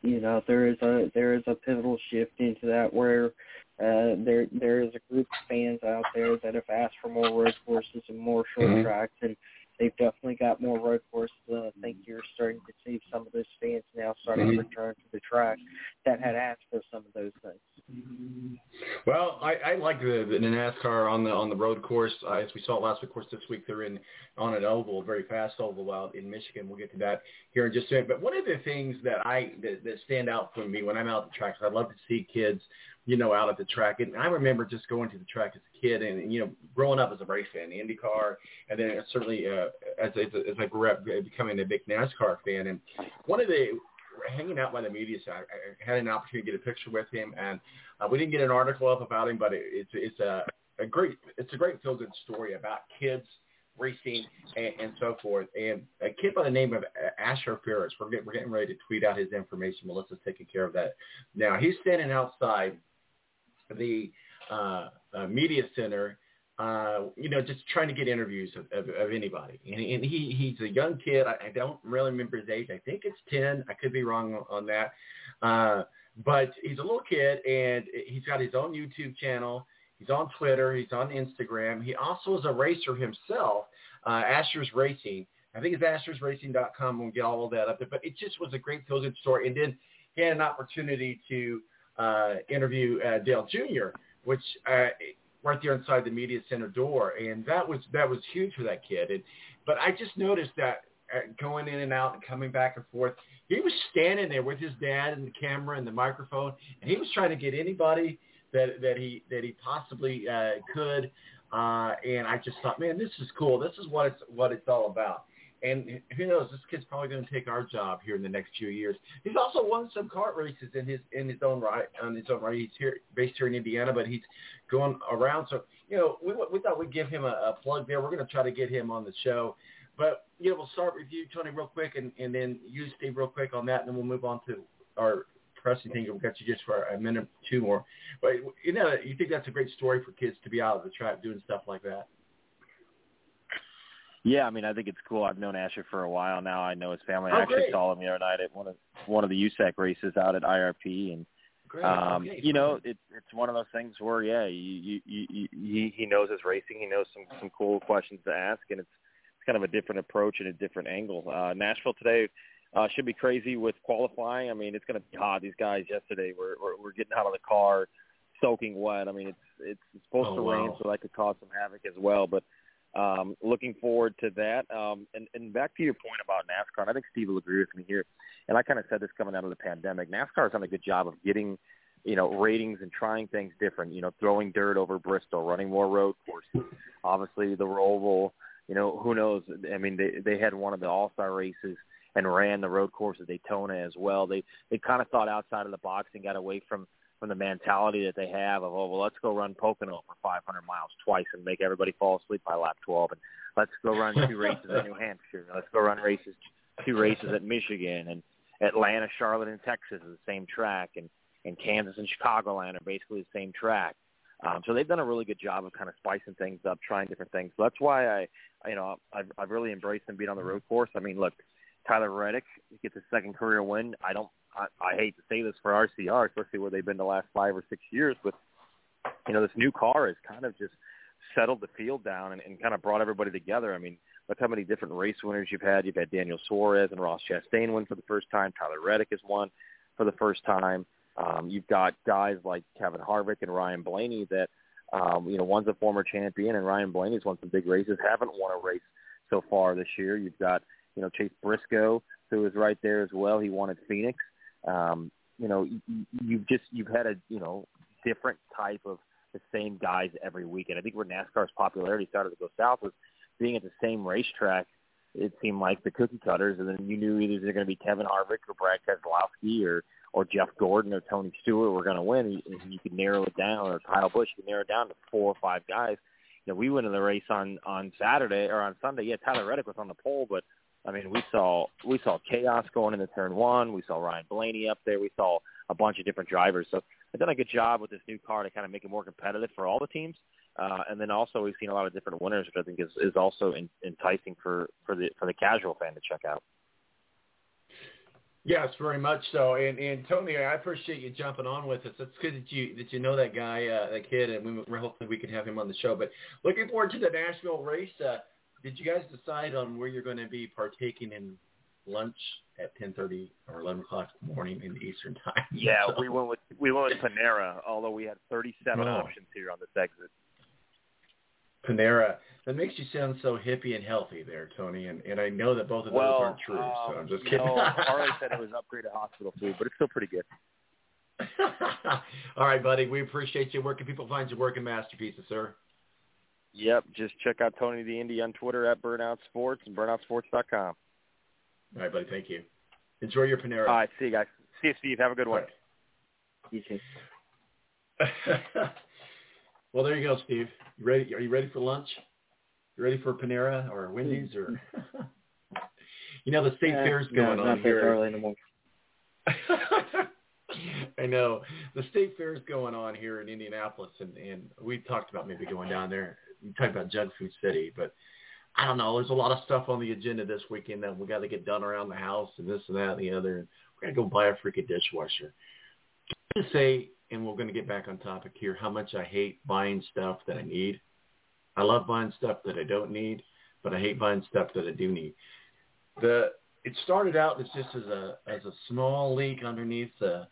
you know, there is a there is a pivotal shift into that where. Uh, there, there is a group of fans out there that have asked for more road courses and more short mm-hmm. tracks, and they've definitely got more road courses. Uh, I think you're starting to see some of those fans now starting mm-hmm. to return to the track that had asked for some of those things. Well, I, I like the, the NASCAR on the on the road course. Uh, as we saw last week, of course, this week they're in on an oval, very fast oval out in Michigan. We'll get to that here in just a minute. But one of the things that I that, that stand out for me when I'm out at the tracks, I love to see kids, you know, out at the track. And I remember just going to the track as a kid and, you know, growing up as a race fan, the IndyCar, and then certainly uh, as, as, as I grew up becoming a big NASCAR fan. And one of the – hanging out by the media side, I had an opportunity to get a picture with him, and uh, we didn't get an article up about him, but it, it's it's a, a great it's a great feel-good story about kids racing and, and so forth. And a kid by the name of Asher Ferris, we're getting, we're getting ready to tweet out his information. Melissa's taking care of that. Now, he's standing outside the uh, uh, media center, uh, you know, just trying to get interviews of, of, of anybody. And, and he, he's a young kid. I, I don't really remember his age. I think it's ten. I could be wrong on, on that. Uh, but he's a little kid, and he's got his own YouTube channel. He's on Twitter. He's on Instagram. He also is a racer himself, uh, Asher's Racing. I think it's Asher's Racing dot com. We'll get all of that up there. But it just was a great feel-good story. And then he had an opportunity to Uh, interview uh, Dale Junior, which uh, right there inside the media center door, and that was that was huge for that kid. And, but I just noticed that uh, going in and out and coming back and forth, he was standing there with his dad and the camera and the microphone, and he was trying to get anybody that that he that he possibly uh, could. Uh, and I just thought, man, this is cool. This is what it's what it's all about. And who knows, this kid's probably going to take our job here in the next few years. He's also won some kart races in his in his own right. On his own right, he's here, based here in Indiana, but he's going around. So you know, we we thought we'd give him a, a plug there. We're going to try to get him on the show. But you know, we'll start with you, Tony, real quick, and, and then you, Steve, real quick on that, and then we'll move on to our pressing thing. We'll get you just for a minute, two more. But you know, you think that's a great story for kids to be out of the track doing stuff like that. Yeah, I mean, I think it's cool. I've known Asher for a while now. I know his family. I oh, actually great. saw him the other night at one of one of the U S A C races out at I R P, and um, okay, you know, it's it's one of those things where yeah, you, you, you, he he knows his racing. He knows some some cool questions to ask, and it's it's kind of a different approach and a different angle. Uh, Nashville today uh, should be crazy with qualifying. I mean, it's going to be hot. These guys yesterday were, were were getting out of the car, soaking wet. I mean, it's it's, it's supposed oh, to wow. rain, so that could cause some havoc as well, but. Um, looking forward to that. Um, and, and back to your point about NASCAR, and I think Steve will agree with me here, and I kind of said this coming out of the pandemic, NASCAR has done a good job of getting, you know, ratings and trying things different, you know, throwing dirt over Bristol, running more road courses, obviously the Oval, you know, who knows? I mean, they, they had one of the all-star races and ran the road course at Daytona as well. They, they kind of thought outside of the box and got away from from the mentality that they have of, oh, well, let's go run Pocono for five hundred miles twice and make everybody fall asleep by lap twelve. And let's go run two races at New Hampshire. Let's go run races, two races at Michigan and Atlanta, Charlotte, and Texas is the same track. And, and Kansas and Chicagoland are basically the same track. Um, so they've done a really good job of kind of spicing things up, trying different things. So that's why I, you know, I've, I've really embraced them being on the road course. I mean, look, Tyler Reddick gets his second career win. I don't, I, I hate to say this for R C R, especially where they've been the last five or six years, but, you know, this new car has kind of just settled the field down and, and kind of brought everybody together. I mean, look how many different race winners you've had. You've had Daniel Suarez and Ross Chastain win for the first time. Tyler Reddick has won for the first time. Um, you've got guys like Kevin Harvick and Ryan Blaney that, um, you know, one's a former champion, and Ryan Blaney's won some big races, haven't won a race so far this year. You've got, you know, Chase Briscoe, who is right there as well. He won at Phoenix. Um, you know, you, you've just, you've had a, you know, different type of the same guys every weekend. I think where NASCAR's popularity started to go south was being at the same racetrack. It seemed like the cookie cutters, and then you knew either they're going to be Kevin Harvick or Brad Keselowski or, or Jeff Gordon or Tony Stewart were going to win. And you could narrow it down, or Kyle Busch, you could narrow it down to four or five guys. You know, we went in the race on, on Saturday or on Sunday. Yeah, Tyler Reddick was on the pole, but I mean, we saw we saw chaos going into turn one. We saw Ryan Blaney up there. We saw a bunch of different drivers. So they've done a good job with this new car to kind of make it more competitive for all the teams. Uh, and then also we've seen a lot of different winners, which I think is, is also in, enticing for, for the for the casual fan to check out. Yes, very much so. And, and Tony, I appreciate you jumping on with us. It's good that you that you know that guy, uh, that kid, and we, we're hopefully we can have him on the show. But looking forward to the Nashville race. Uh, Did you guys decide on where you're going to be partaking in lunch at ten thirty or eleven o'clock in the morning in the Eastern time? Yeah, so. we went with we went with Panera, although we had thirty-seven oh. options here on this exit. Panera. That makes you sound so hippie and healthy there, Tony, and, and I know that both of well, those aren't true, um, so I'm just kidding. No, Ari said it was upgraded hospital food, but it's still pretty good. All right, buddy, we appreciate you. Where can people find your work and masterpieces, sir? Yep, just check out Tony the Indy on Twitter at Burnout Sports and burnout sports dot com. All right, buddy, thank you. Enjoy your Panera. All right, see you guys. See you, Steve. Have a good one. Right. You too. Well, there you go, Steve. You ready? Are you ready for lunch? You ready for Panera or Wendy's or? You know the state yeah, fair's going no, on not here. Not early in the morning. I know. The state fair is going on here in Indianapolis, and, and we talked about maybe going down there. We talked about Junk Food City, but I don't know. There's a lot of stuff on the agenda this weekend that we got to get done around the house and this and that and the other. We're going to go buy a freaking dishwasher. I'm going to say, and we're going to get back on topic here, how much I hate buying stuff that I need. I love buying stuff that I don't need, but I hate buying stuff that I do need. The It started out as just as a, as a small leak underneath the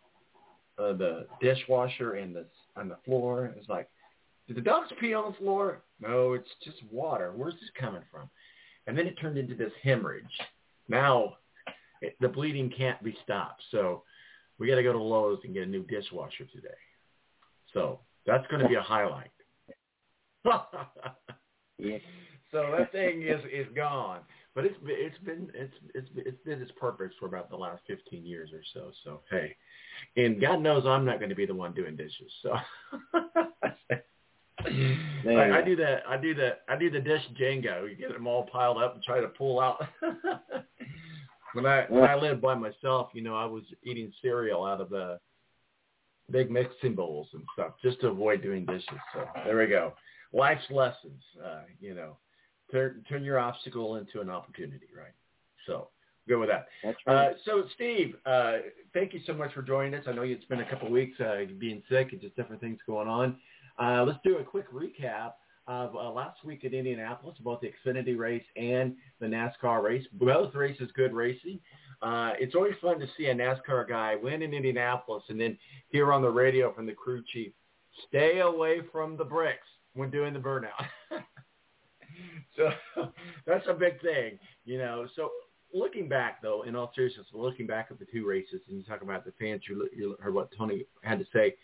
Uh, the dishwasher and the on the floor. It was like, did the dogs pee on the floor? No, it's just water. Where's this coming from? And then it turned into this hemorrhage. Now it, the bleeding can't be stopped. So we got to go to Lowe's and get a new dishwasher today. So that's going to be a highlight. So that thing is, is gone. But it's it's been it's it's it's been its purpose for about the last fifteen years or so. So hey, and God knows I'm not going to be the one doing dishes. So I, I do that. I do that. I do the dish Django. You get them all piled up and try to pull out. When I when I lived by myself, you know, I was eating cereal out of the big mixing bowls and stuff just to avoid doing dishes. So there we go. Life's lessons, uh, you know. Turn, turn your obstacle into an opportunity, right? So go with that. That's right. Uh, so, Steve, uh, thank you so much for joining us. I know it's been a couple of weeks uh, being sick and just different things going on. Uh, let's do a quick recap of uh, last week at Indianapolis, both the Xfinity race and the NASCAR race. Both races good racing. Uh, it's always fun to see a NASCAR guy win in Indianapolis and then hear on the radio from the crew chief, stay away from the bricks when doing the burnout. So that's a big thing, you know. So looking back, though, in all seriousness, looking back at the two races, and you talk about the fans, you, you heard what Tony had to say.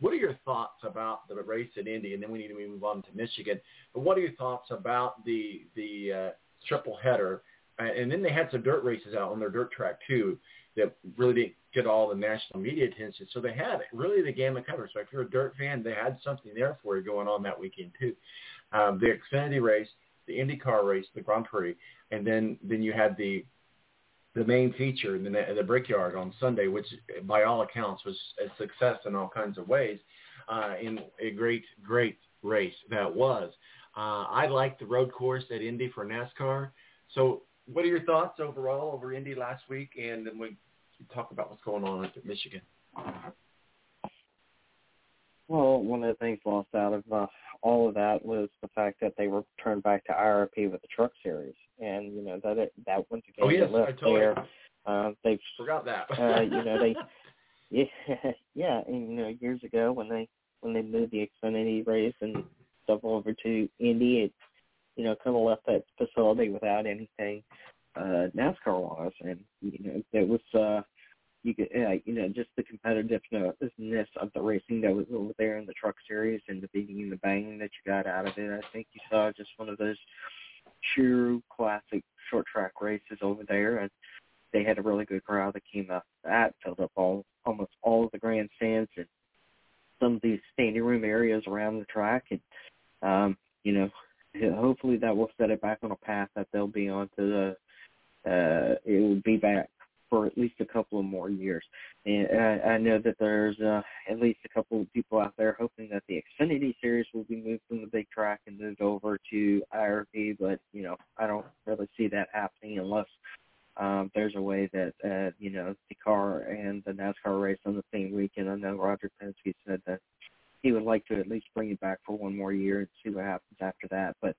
What are your thoughts about the race at Indy? And then we need to move on to Michigan. But what are your thoughts about the the uh, triple header? Uh, and then they had some dirt races out on their dirt track, too, that really didn't get all the national media attention. So they had really the gamut covered. So if you're a dirt fan, they had something there for you going on that weekend, too. Um, the Xfinity race, the IndyCar race, the Grand Prix, and then, then you had the the main feature in the, the Brickyard on Sunday, which by all accounts was a success in all kinds of ways, uh, and a great, great race that was. Uh, I liked the road course at Indy for NASCAR. So what are your thoughts overall over Indy last week, and then we talk about what's going on at Michigan? Well, one of the things lost out of uh, all of that was the fact that they were turned back to I R P with the Truck Series, and you know that it, that once again oh, yes, they left there. Uh, they forgot that. uh, you know they, yeah, yeah, and you know years ago when they when they moved the Xfinity race and stuff over to Indy, it you know kind of left that facility without anything uh, NASCAR wise, and you know it was. Uh, You could, uh, you know, just the competitiveness of the racing that was over there in the Truck Series and the beating and the banging that you got out of it. I think you saw just one of those true classic short track races over there, and they had a really good crowd that came out of that, filled up all almost all of the grandstands and some of these standing room areas around the track. And um, you know, hopefully that will set it back on a path that they'll be on to the. Uh, it will be back for at least a couple of more years. And I, I know that there's uh, at least a couple of people out there hoping that the Xfinity Series will be moved from the big track and moved over to I R P, but, you know, I don't really see that happening unless um, there's a way that, uh, you know, the car and the NASCAR race on the same weekend. I know Roger Penske said that he would like to at least bring it back for one more year and see what happens after that. But,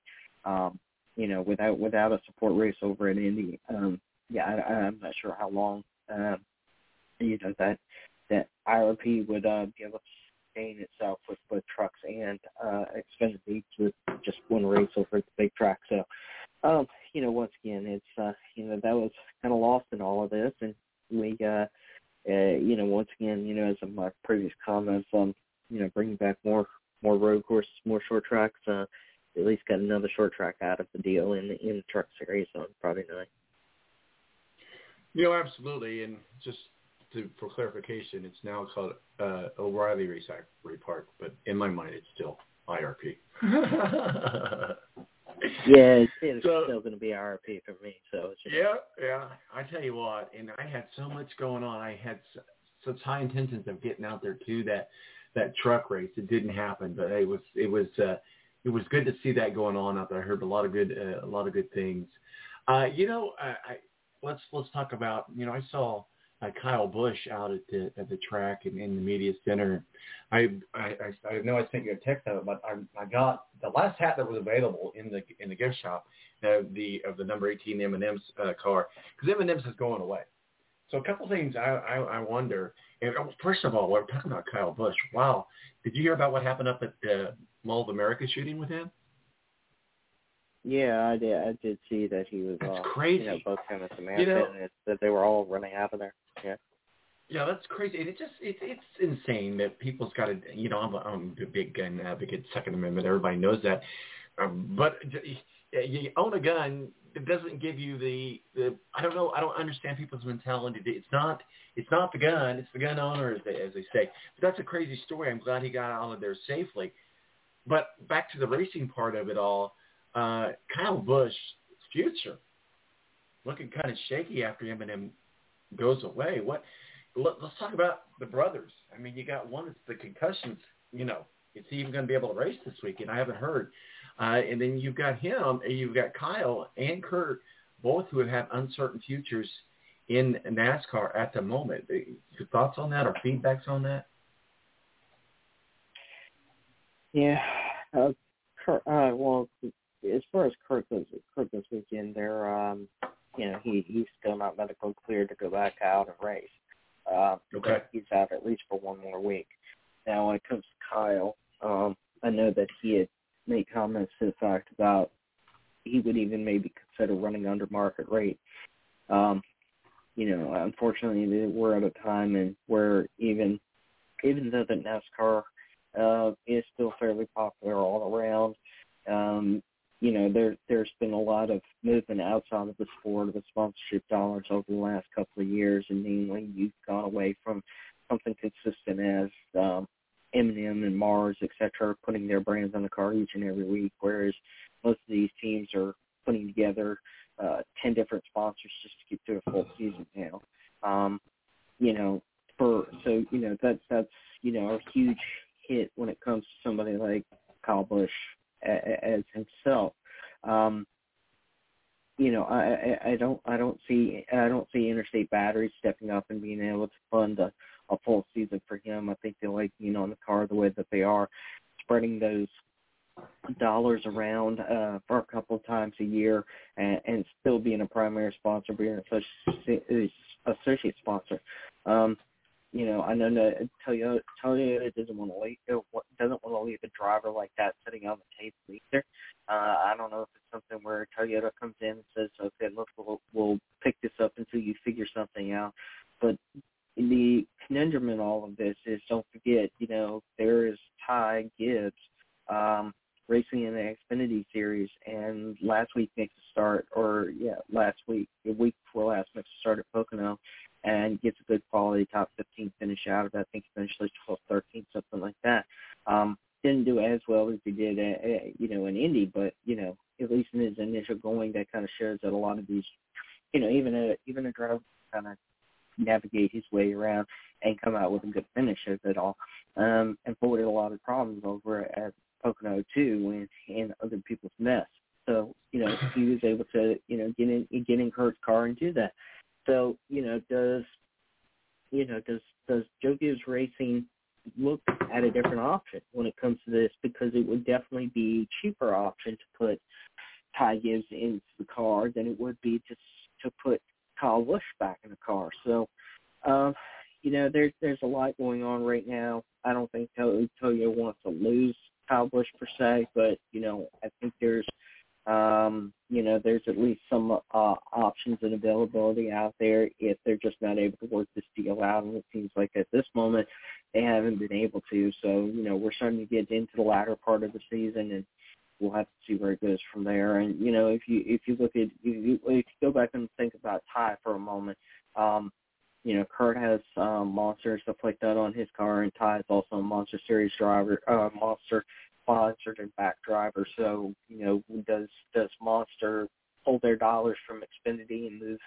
um, you know, without without a support race over in Indy, um, Yeah, I, I'm not sure how long, um, you know, that that I R P would uh, be able to sustain itself with both trucks and uh, Xfinity with just one race over at the big track. So, um, you know, once again, it's, uh, you know, that was kind of lost in all of this. And we, uh, uh, you know, once again, you know, as in my previous comments on, um, you know, bringing back more, more road courses, more short tracks, uh, at least got another short track out of the deal in the, in the Truck Series on Friday night. You know, absolutely, and just to, for clarification, it's now called uh, O'Reilly Raceway Park, but in my mind, it's still I R P. Yeah, it's, it's so, still going to be I R P for me. So it's just, yeah, yeah. I tell you what, and I had so much going on. I had such high intentions of getting out there too. That that truck race, it didn't happen, but it was it was uh, it was good to see that going on out there. I heard a lot of good uh, a lot of good things. Uh, you know, I. I Let's let's talk about, you know, I saw uh, Kyle Busch out at the at the track and in the media center. I I, I, I know I sent you a text of it, but I, I got the last hat that was available in the in the gift shop of the of the number eighteen M and M's uh, car, because M and M's is going away. So a couple things I, I, I wonder. And first of all, we're talking about Kyle Busch. Wow, did you hear about what happened up at the Mall of America shooting with him? Yeah, I did. I did see that he was. That's uh, crazy. You know, both him and Samantha, you know, and it's, that they were all running out of there. Yeah. Yeah, that's crazy. And it just it, it's insane that people's got to. You know, I'm a, I'm a big gun advocate, Second Amendment. Everybody knows that. Um, but you, you own a gun, it doesn't give you the, the I don't know, I don't understand people's mentality. It's not it's not the gun, it's the gun owner, as they, as they say. But that's a crazy story. I'm glad he got out of there safely. But back to the racing part of it all, uh, Kyle Busch's future looking kind of shaky after him and him goes away. What? Let, let's talk about the brothers. I mean, you got one that's the concussions. You know, is he even going to be able to race this weekend? I haven't heard. Uh, and then you've got him, and you've got Kyle and Kurt, both who have uncertain futures in NASCAR at the moment. Your thoughts on that or feedbacks on that? Yeah. Uh, Kurt, uh, well, as far as Kurt goes, Kurt this weekend, they're, um, you know, he, he's still not medically cleared to go back out and race. Uh, okay. He's out at least for one more week. Now, when it comes to Kyle, um, I know that he had made comments to the fact about he would even maybe consider running under market rate. Um, you know, unfortunately, we're at a time and where even even though the NASCAR uh, is still fairly popular all around, um, you know, there, there's been a lot of movement outside of the sport of the sponsorship dollars over the last couple of years, and mainly you've gone away from something consistent as um, M and M and Mars, et cetera, putting their brands on the car each and every week, whereas most of these teams are putting together uh, ten different sponsors just to get through a full season now. Um, you know, for so, you know, that's, that's, you know, a huge hit when it comes to somebody like Kyle Busch as himself. Um, you know, I, I, I don't, I don't see, I don't see Interstate Battery stepping up and being able to fund a, a full season for him. I think they like, you know, on the car the way that they are, spreading those dollars around uh, for a couple of times a year and, and still being a primary sponsor, being an associate sponsor. Um, you know, I know that Toyota, Toyota doesn't want to leave, doesn't want to leave a driver like that sitting on the table either. Uh, I don't know if it's something where Toyota comes in and says, okay, look, we'll, we'll pick this up until you figure something out. But the conundrum in all of this is, don't forget, you know, there is Ty Gibbs um, racing in the Xfinity Series, and last week makes a start, or yeah, last week, the week before last makes a start at Pocono, and gets a good quality top fifteen finish out of it. I think eventually twelve, thirteen, something like that. Um, didn't do as well as he did, at, at, you know, in Indy, but you know, at least in his initial going, that kind of shows that a lot of these, you know, even a even a driver kind of navigate his way around and come out with a good finish of it all, um, and avoided a lot of problems over at Pocono too, and, and other people's mess. So you know, he was able to, you know, get in get in Kurt's car and do that. So you know, does you know does does Joe Gibbs Racing look at a different option when it comes to this? Because it would definitely be a cheaper option to put Ty Gibbs into the car than it would be to to put Kyle Busch back in the car. So, um, you know, there's there's a lot going on right now. I don't think Toyo wants to lose Kyle Busch per se, but you know, I think there's, um, you know, there's at least some uh, options and availability out there if they're just not able to work this deal out. And it seems like at this moment they haven't been able to. So, you know, we're starting to get into the latter part of the season, and we'll have to see where it goes from there. And you know, if you if you look at if you, if you go back and think about Ty for a moment, um, you know, Kurt has um, monsters stuff like that on his car, and Ty is also a monster series driver, uh, monster sponsored and back driver. So you know, does does Monster pull their dollars from Xfinity and move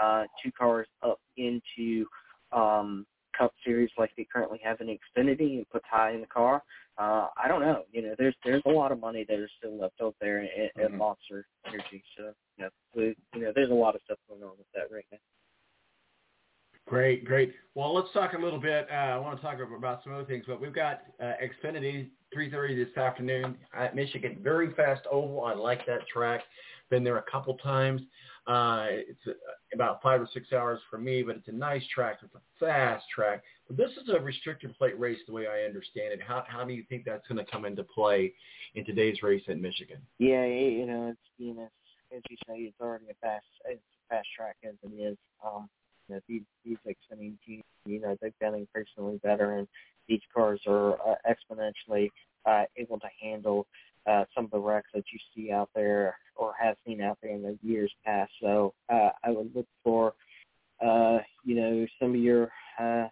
uh, two cars up into um, Cup Series like they currently have in Xfinity and put Ty in the car? Uh, I don't know. You know, there's there's a lot of money that is still left out there at, at mm-hmm. Monster Energy. So, you know, we, you know, there's a lot of stuff going on with that right now. Great, great. Well, let's talk a little bit. Uh, I want to talk about some other things, but we've got uh, Xfinity three thirty this afternoon at Michigan. Very fast oval. I like that track. Been there a couple times. Uh, it's about five or six hours for me, but it's a nice track. It's a fast track. But this is a restricted plate race the way I understand it. How how do you think that's going to come into play in today's race in Michigan? Yeah, you know, it's, you know, as you say, it's already a fast, it's a fast track as it is. Um, you know, these, these Xfinity teams, you know, they've gotten increasingly better, and these cars are uh, exponentially uh, able to handle uh, some of the wrecks that you see out there or have seen out there in the years past. So uh, I would look for, uh, you know, some of your uh,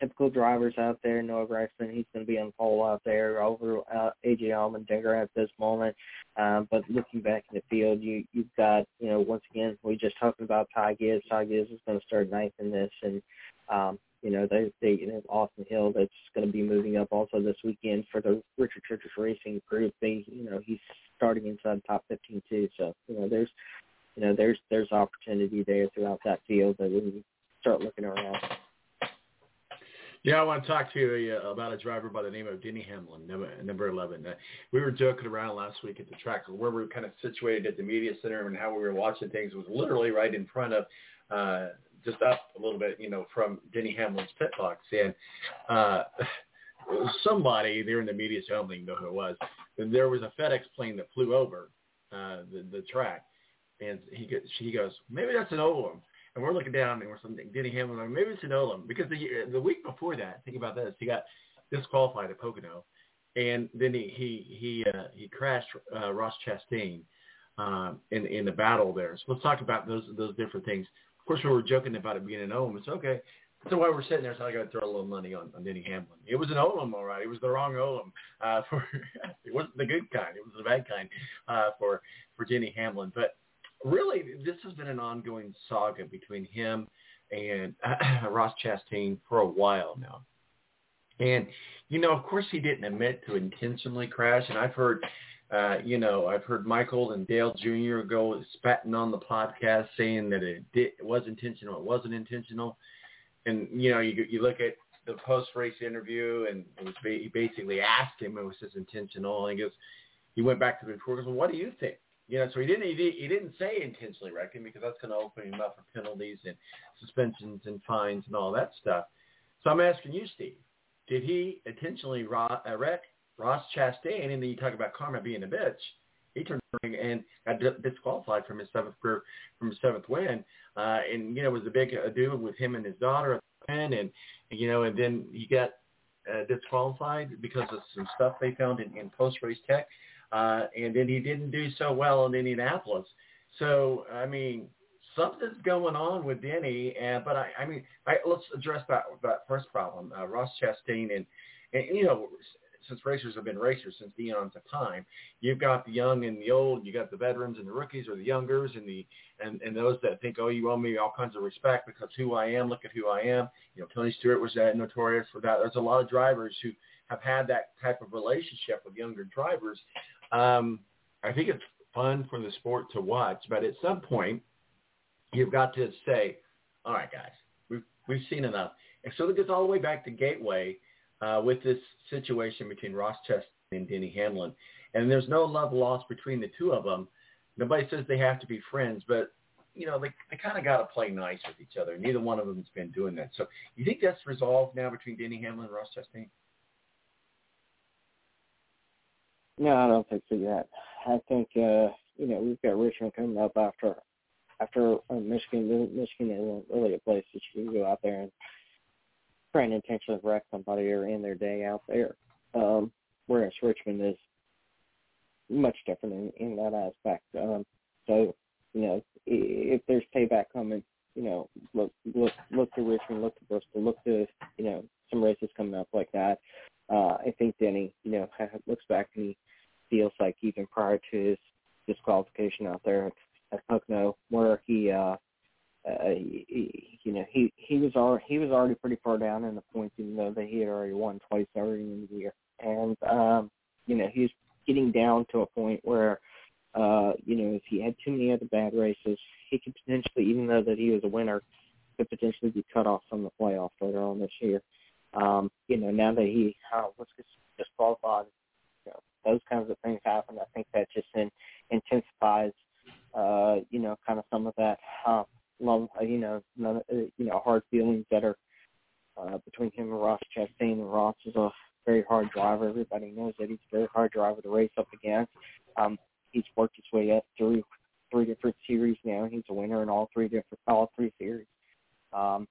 typical drivers out there. Noah Braxton, he's going to be on pole out there over uh, A J Allmendinger at this moment. Um, but looking back in the field, you, you've got, you know, once again, we just talked about Ty Gibbs. Ty Gibbs is going to start ninth in this, and um, you know, they, they you know, Austin Hill, that's going to be moving up also this weekend for the Richard Childress Racing Group. They, you know, he's starting inside the top fifteen too. So, you know, there's, you know, there's there's opportunity there throughout that field that we start looking around. Yeah, I want to talk to you about a driver by the name of Denny Hamlin, number eleven. Uh, we were joking around last week at the track where we were kind of situated at the media center and how we were watching things was literally right in front of, uh, just up a little bit, you know, from Denny Hamlin's pit box. And uh, somebody there in the media, so I don't even know who it was, there was a FedEx plane that flew over uh, the, the track. And he goes, she goes, maybe that's an Olam. And we're looking down and we're something, Denny Hamlin, maybe it's an Olam. Because the the week before that, think about this, he got disqualified at Pocono. And then he he he, uh, he crashed uh, Ross Chastain uh, in, in the battle there. So let's talk about those those different things. Of course, we were joking about it being an Olam. It's okay. So while we're sitting there, so I got to throw a little money on, on Denny Hamlin. It was an Olam, all right. It was the wrong Olam. Uh, for it wasn't the good kind. It was the bad kind uh, for for Denny Hamlin. But really, this has been an ongoing saga between him and uh, Ross Chastain for a while now. And you know, of course, he didn't admit to intentionally crash. And I've heard. Uh, you know, I've heard Michael and Dale Junior go spatting on the podcast saying that it, did, it was intentional, it wasn't intentional. And, you know, you you look at the post-race interview, and it was ba- he basically asked him, it was this intentional? And he goes, he went back to the reporter and goes, well, what do you think? You know, so he didn't, he, did, he didn't say intentionally wrecking because that's going to open him up for penalties and suspensions and fines and all that stuff. So I'm asking you, Steve, did he intentionally wreck Ross Chastain? And then you talk about karma being a bitch. He turned around and got disqualified from his seventh career, from his seventh win. Uh, and you know, it was a big ado with him and his daughter at the end, and you know, and then he got uh, disqualified because of some stuff they found in, in post-race tech. Uh, and then he didn't do so well in Indianapolis. So I mean, something's going on with Denny. And but I, I mean, I, let's address that that first problem, uh, Ross Chastain, and and you know. Since racers have been racers since the eons of time, you've got the young and the old, you got the veterans and the rookies or the youngers and the and, and those that think, oh, you owe me all kinds of respect because who I am, look at who I am. You know, Tony Stewart was that notorious for that. There's a lot of drivers who have had that type of relationship with younger drivers. Um, I think it's fun for the sport to watch, but at some point you've got to say, all right, guys, we've we've seen enough. And so it gets all the way back to Gateway. Uh, with this situation between Ross Chastain and Denny Hamlin. And there's no love lost between the two of them. Nobody says they have to be friends, but, you know, they, they kind of got to play nice with each other. Neither one of them has been doing that. So you think that's resolved now between Denny Hamlin and Ross Chastain? No, I don't think so yet. I think, uh, you know, we've got Richmond coming up after after uh, Michigan. Michigan isn't really a place that you can go out there and trying to intentionally wreck somebody or end their day out there, um, whereas Richmond is much different in, in that aspect. Um, so, you know, if there's payback coming, you know, look, look, look to Richmond, look to Bristol, look to, you know, some races coming up like that. Uh, I think Denny, you know, looks back and he feels like even prior to his disqualification out there at Pocono, where he. Uh, Uh, he, he, you know, he he was already, he was already pretty far down in the points, even though that he had already won twice already in the year, and um, you know, he was getting down to a point where, uh, you know, if he had too many other bad races, he could potentially, even though that he was a winner, could potentially be cut off from the playoffs later on this year. Um, you know, now that he uh, was disqualified, you know, those kinds of things happen. I think that just in, intensifies, uh, you know, kind of some of that. Uh, Love, you know, none, you know, hard feelings that are uh, between him and Ross Chastain. And Ross is a very hard driver. Everybody knows that he's a very hard driver to race up against. Um, he's worked his way up through three different series now. He's a winner in all three different all three series. Um,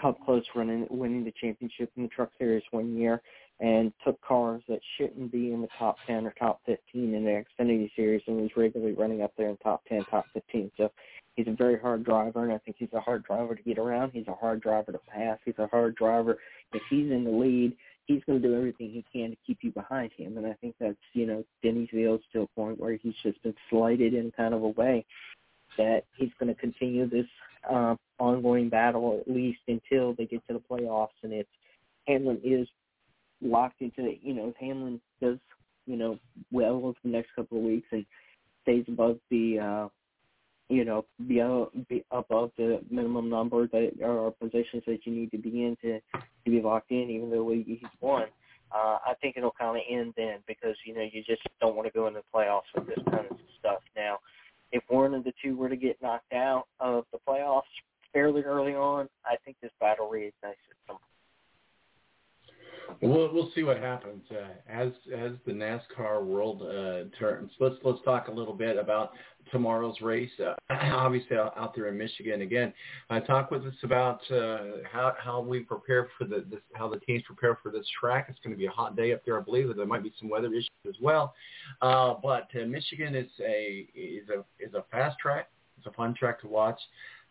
come close running, winning the championship in the Truck Series one year and took cars that shouldn't be in the top ten or top fifteen in the Xfinity Series and was regularly running up there in top ten, top fifteen. So he's a very hard driver, and I think he's a hard driver to get around. He's a hard driver to pass. He's a hard driver. If he's in the lead, he's going to do everything he can to keep you behind him. And I think that's, you know, Denny's deal to a point where he's just been slighted in kind of a way that he's going to continue this uh, ongoing battle at least until they get to the playoffs. And it's Hamlin is locked into the, you know, if Hamlin does, you know, well over the next couple of weeks and stays above the, uh, you know, be, be above the minimum number that are positions that you need to be in to, to be locked in, even though he's won. Uh, I think it'll kind of end then because, you know, you just don't want to go into the playoffs with this kind of stuff now. If one of the two were to get knocked out of the playoffs fairly early on, I think this battle reignites at some point. We'll, we'll see what happens uh, as as the NASCAR world uh, turns. Let's let's talk a little bit about tomorrow's race. Uh, obviously, out, out there in Michigan again. Uh, talk with us about uh, how how we prepare for the this, how the teams prepare for this track. It's going to be a hot day up there, I believe. There might be some weather issues as well. Uh, but uh, Michigan is a is a is a fast track. It's a fun track to watch.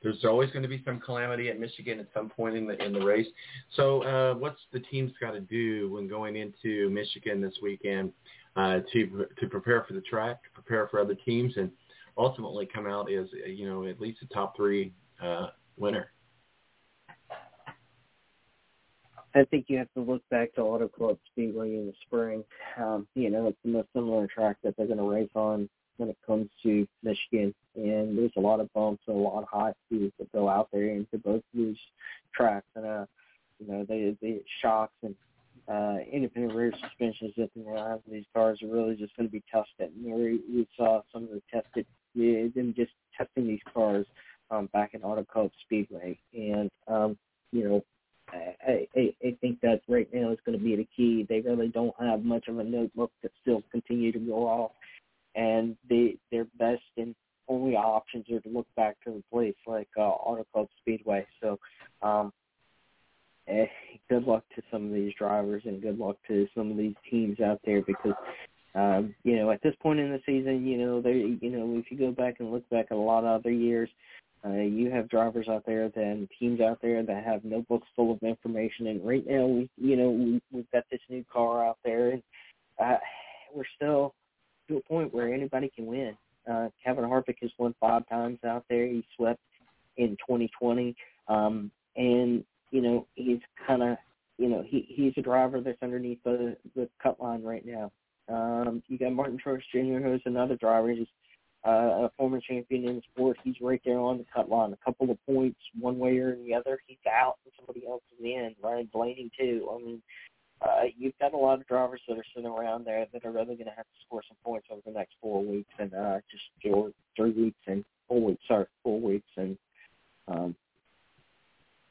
There's always going to be some calamity at Michigan at some point in the in the race. So, uh, what's the team's got to do when going into Michigan this weekend uh, to to prepare for the track, to prepare for other teams, and ultimately come out as, you know, at least a top three uh, winner? I think you have to look back to Auto Club Speedway in the spring. Um, you know, it's the most similar track that they're going to race on when it comes to Michigan, and there's a lot of bumps and a lot of hot speeds that go out there into both of these tracks, and uh, you know, they they shocks and uh, independent rear suspensions that they have. These cars are really just going to be tested. And we, we saw some of the tested yeah, them just testing these cars um, back in Auto Club Speedway, and um, you know, I, I, I think that right now is going to be the key. They really don't have much of a notebook that still continue to go off. And they, their best and only options are to look back to the place like uh, Auto Club Speedway. So um, eh, good luck to some of these drivers and good luck to some of these teams out there because, um, you know, at this point in the season, you know, they, you know, if you go back and look back at a lot of other years, uh, you have drivers out there and teams out there that have notebooks full of information. And right now, we, you know, we, we've got this new car out there, and uh, we're still – to a point where anybody can win. Uh, Kevin Harvick has won five times out there. He swept in twenty twenty. Um, and, you know, he's kind of, you know, he, he's a driver that's underneath the, the cut line right now. Um, you got Martin Truex Junior, who's another driver. He's uh, a former champion in the sport. He's right there on the cut line. A couple of points one way or the other, he's out and somebody else is in. Ryan Blaney, too. I mean, Uh, you've got a lot of drivers that are sitting around there that are really going to have to score some points over the next four weeks and uh, just four, three weeks and four weeks, sorry, four weeks. And um,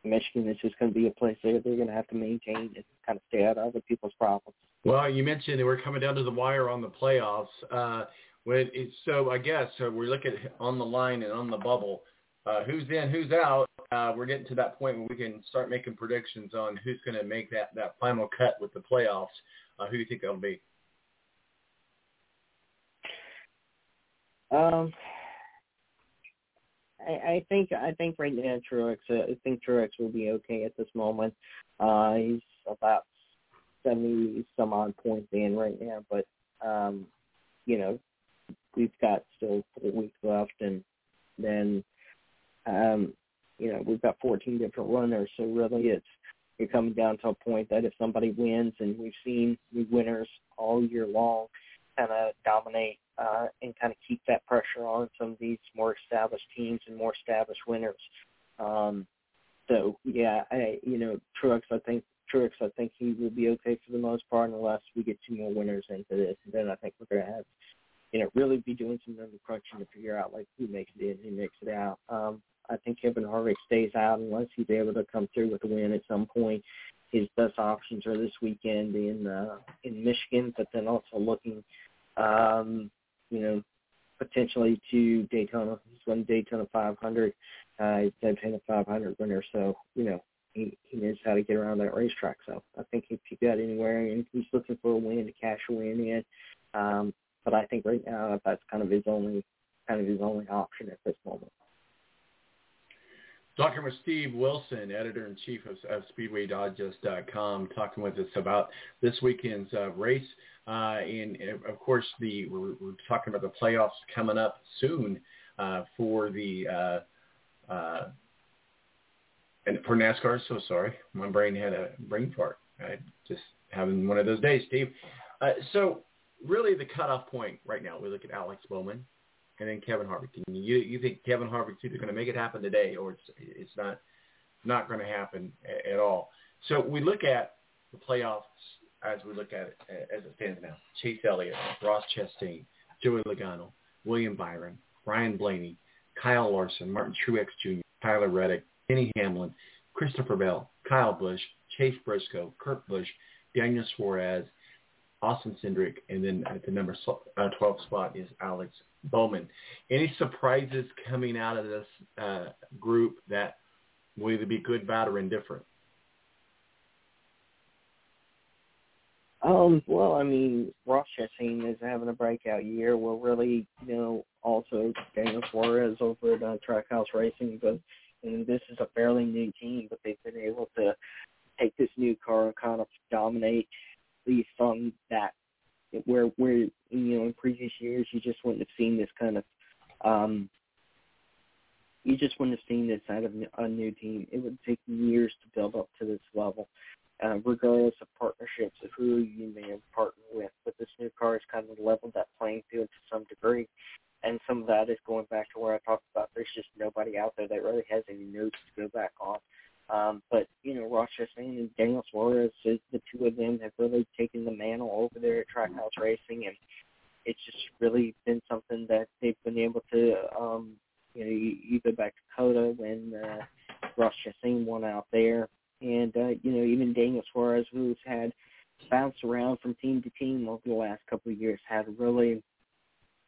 Michigan is just going to be a place that they're going to have to maintain and kind of stay out of other people's problems. Well, you mentioned that we're coming down to the wire on the playoffs. Uh, when it's, so I guess so we're looking on the line and on the bubble. Uh, who's in, who's out. Uh, we're getting to that point where we can start making predictions on who's going to make that, that final cut with the playoffs. Uh, who do you think that'll be? Um, I, I think I think right now Truex. Uh, I think Truex will be okay at this moment. Uh, he's about seventy some odd points in right now, but um, you know, we've got still three weeks left, and then. Um, you know, we've got fourteen different runners, so really it's you're coming down to a point that if somebody wins, and we've seen the winners all year long kind of dominate uh, and kind of keep that pressure on some of these more established teams and more established winners. Um, so, yeah, I, you know, Truex, I think Truex, I think he will be okay for the most part unless we get two more winners into this, and then I think we're going to have, you know, really be doing some number crunching to figure out, like, who makes it in, who makes it out. Um, I think Kevin Harvick stays out unless he's able to come through with a win at some point. His best options are this weekend in uh, in Michigan, but then also looking, um, you know, potentially to Daytona. He's won Daytona five hundred. Uh, he's Daytona five hundred winner, so, you know, he, he knows how to get around that racetrack. So I think if you got anywhere and he's looking for a win to cash a win in, um, but I think right now that's kind of his only kind of his only option at this moment. Talking with Steve Wilson, editor-in-chief of, of Speedway Digest dot com, talking with us about this weekend's uh, race. Uh, and, of course, the we're, we're talking about the playoffs coming up soon uh, for the uh, uh, and for NASCAR. So sorry. My brain had a brain fart. I just having one of those days, Steve. Uh, so really the cutoff point right now, we look at Alex Bowman. And then Kevin Harvick. You you think Kevin Harvick's either going to make it happen today, or it's it's not not going to happen a, at all. So we look at the playoffs as we look at it as it stands now. Chase Elliott, Ross Chastain, Joey Logano, William Byron, Ryan Blaney, Kyle Larson, Martin Truex Junior, Tyler Reddick, Denny Hamlin, Christopher Bell, Kyle Busch, Chase Briscoe, Kurt Busch, Daniel Suarez, Austin Cindric, and then at the number twelve spot is Alex Bowman. Any surprises coming out of this uh, group that will either be good, bad, or indifferent? Um, well, I mean, Ross Chastain is having a breakout year. We're really, you know, also Daniel Suarez over at uh, Trackhouse Racing, but and this is a fairly new team, but they've been able to take this new car and kind of dominate, at least on that. Where, where you know, in previous years, you just wouldn't have seen this kind of, um, you just wouldn't have seen this out of a new team. It would take years to build up to this level, uh, regardless of partnerships, of who you may have partnered with. But this new car has kind of leveled that playing field to some degree, and some of that is going back to where I talked about. There's just nobody out there that really has any notes to go back on. Um, but, you know, Ross Chastain and Daniel Suarez, the two of them have really taken the mantle over there at Trackhouse Racing, and it's just really been something that they've been able to, um, you know, you, you go back to COTA when uh, Ross Chastain won out there, and, uh, you know, even Daniel Suarez, who's had bounced around from team to team over the last couple of years, had really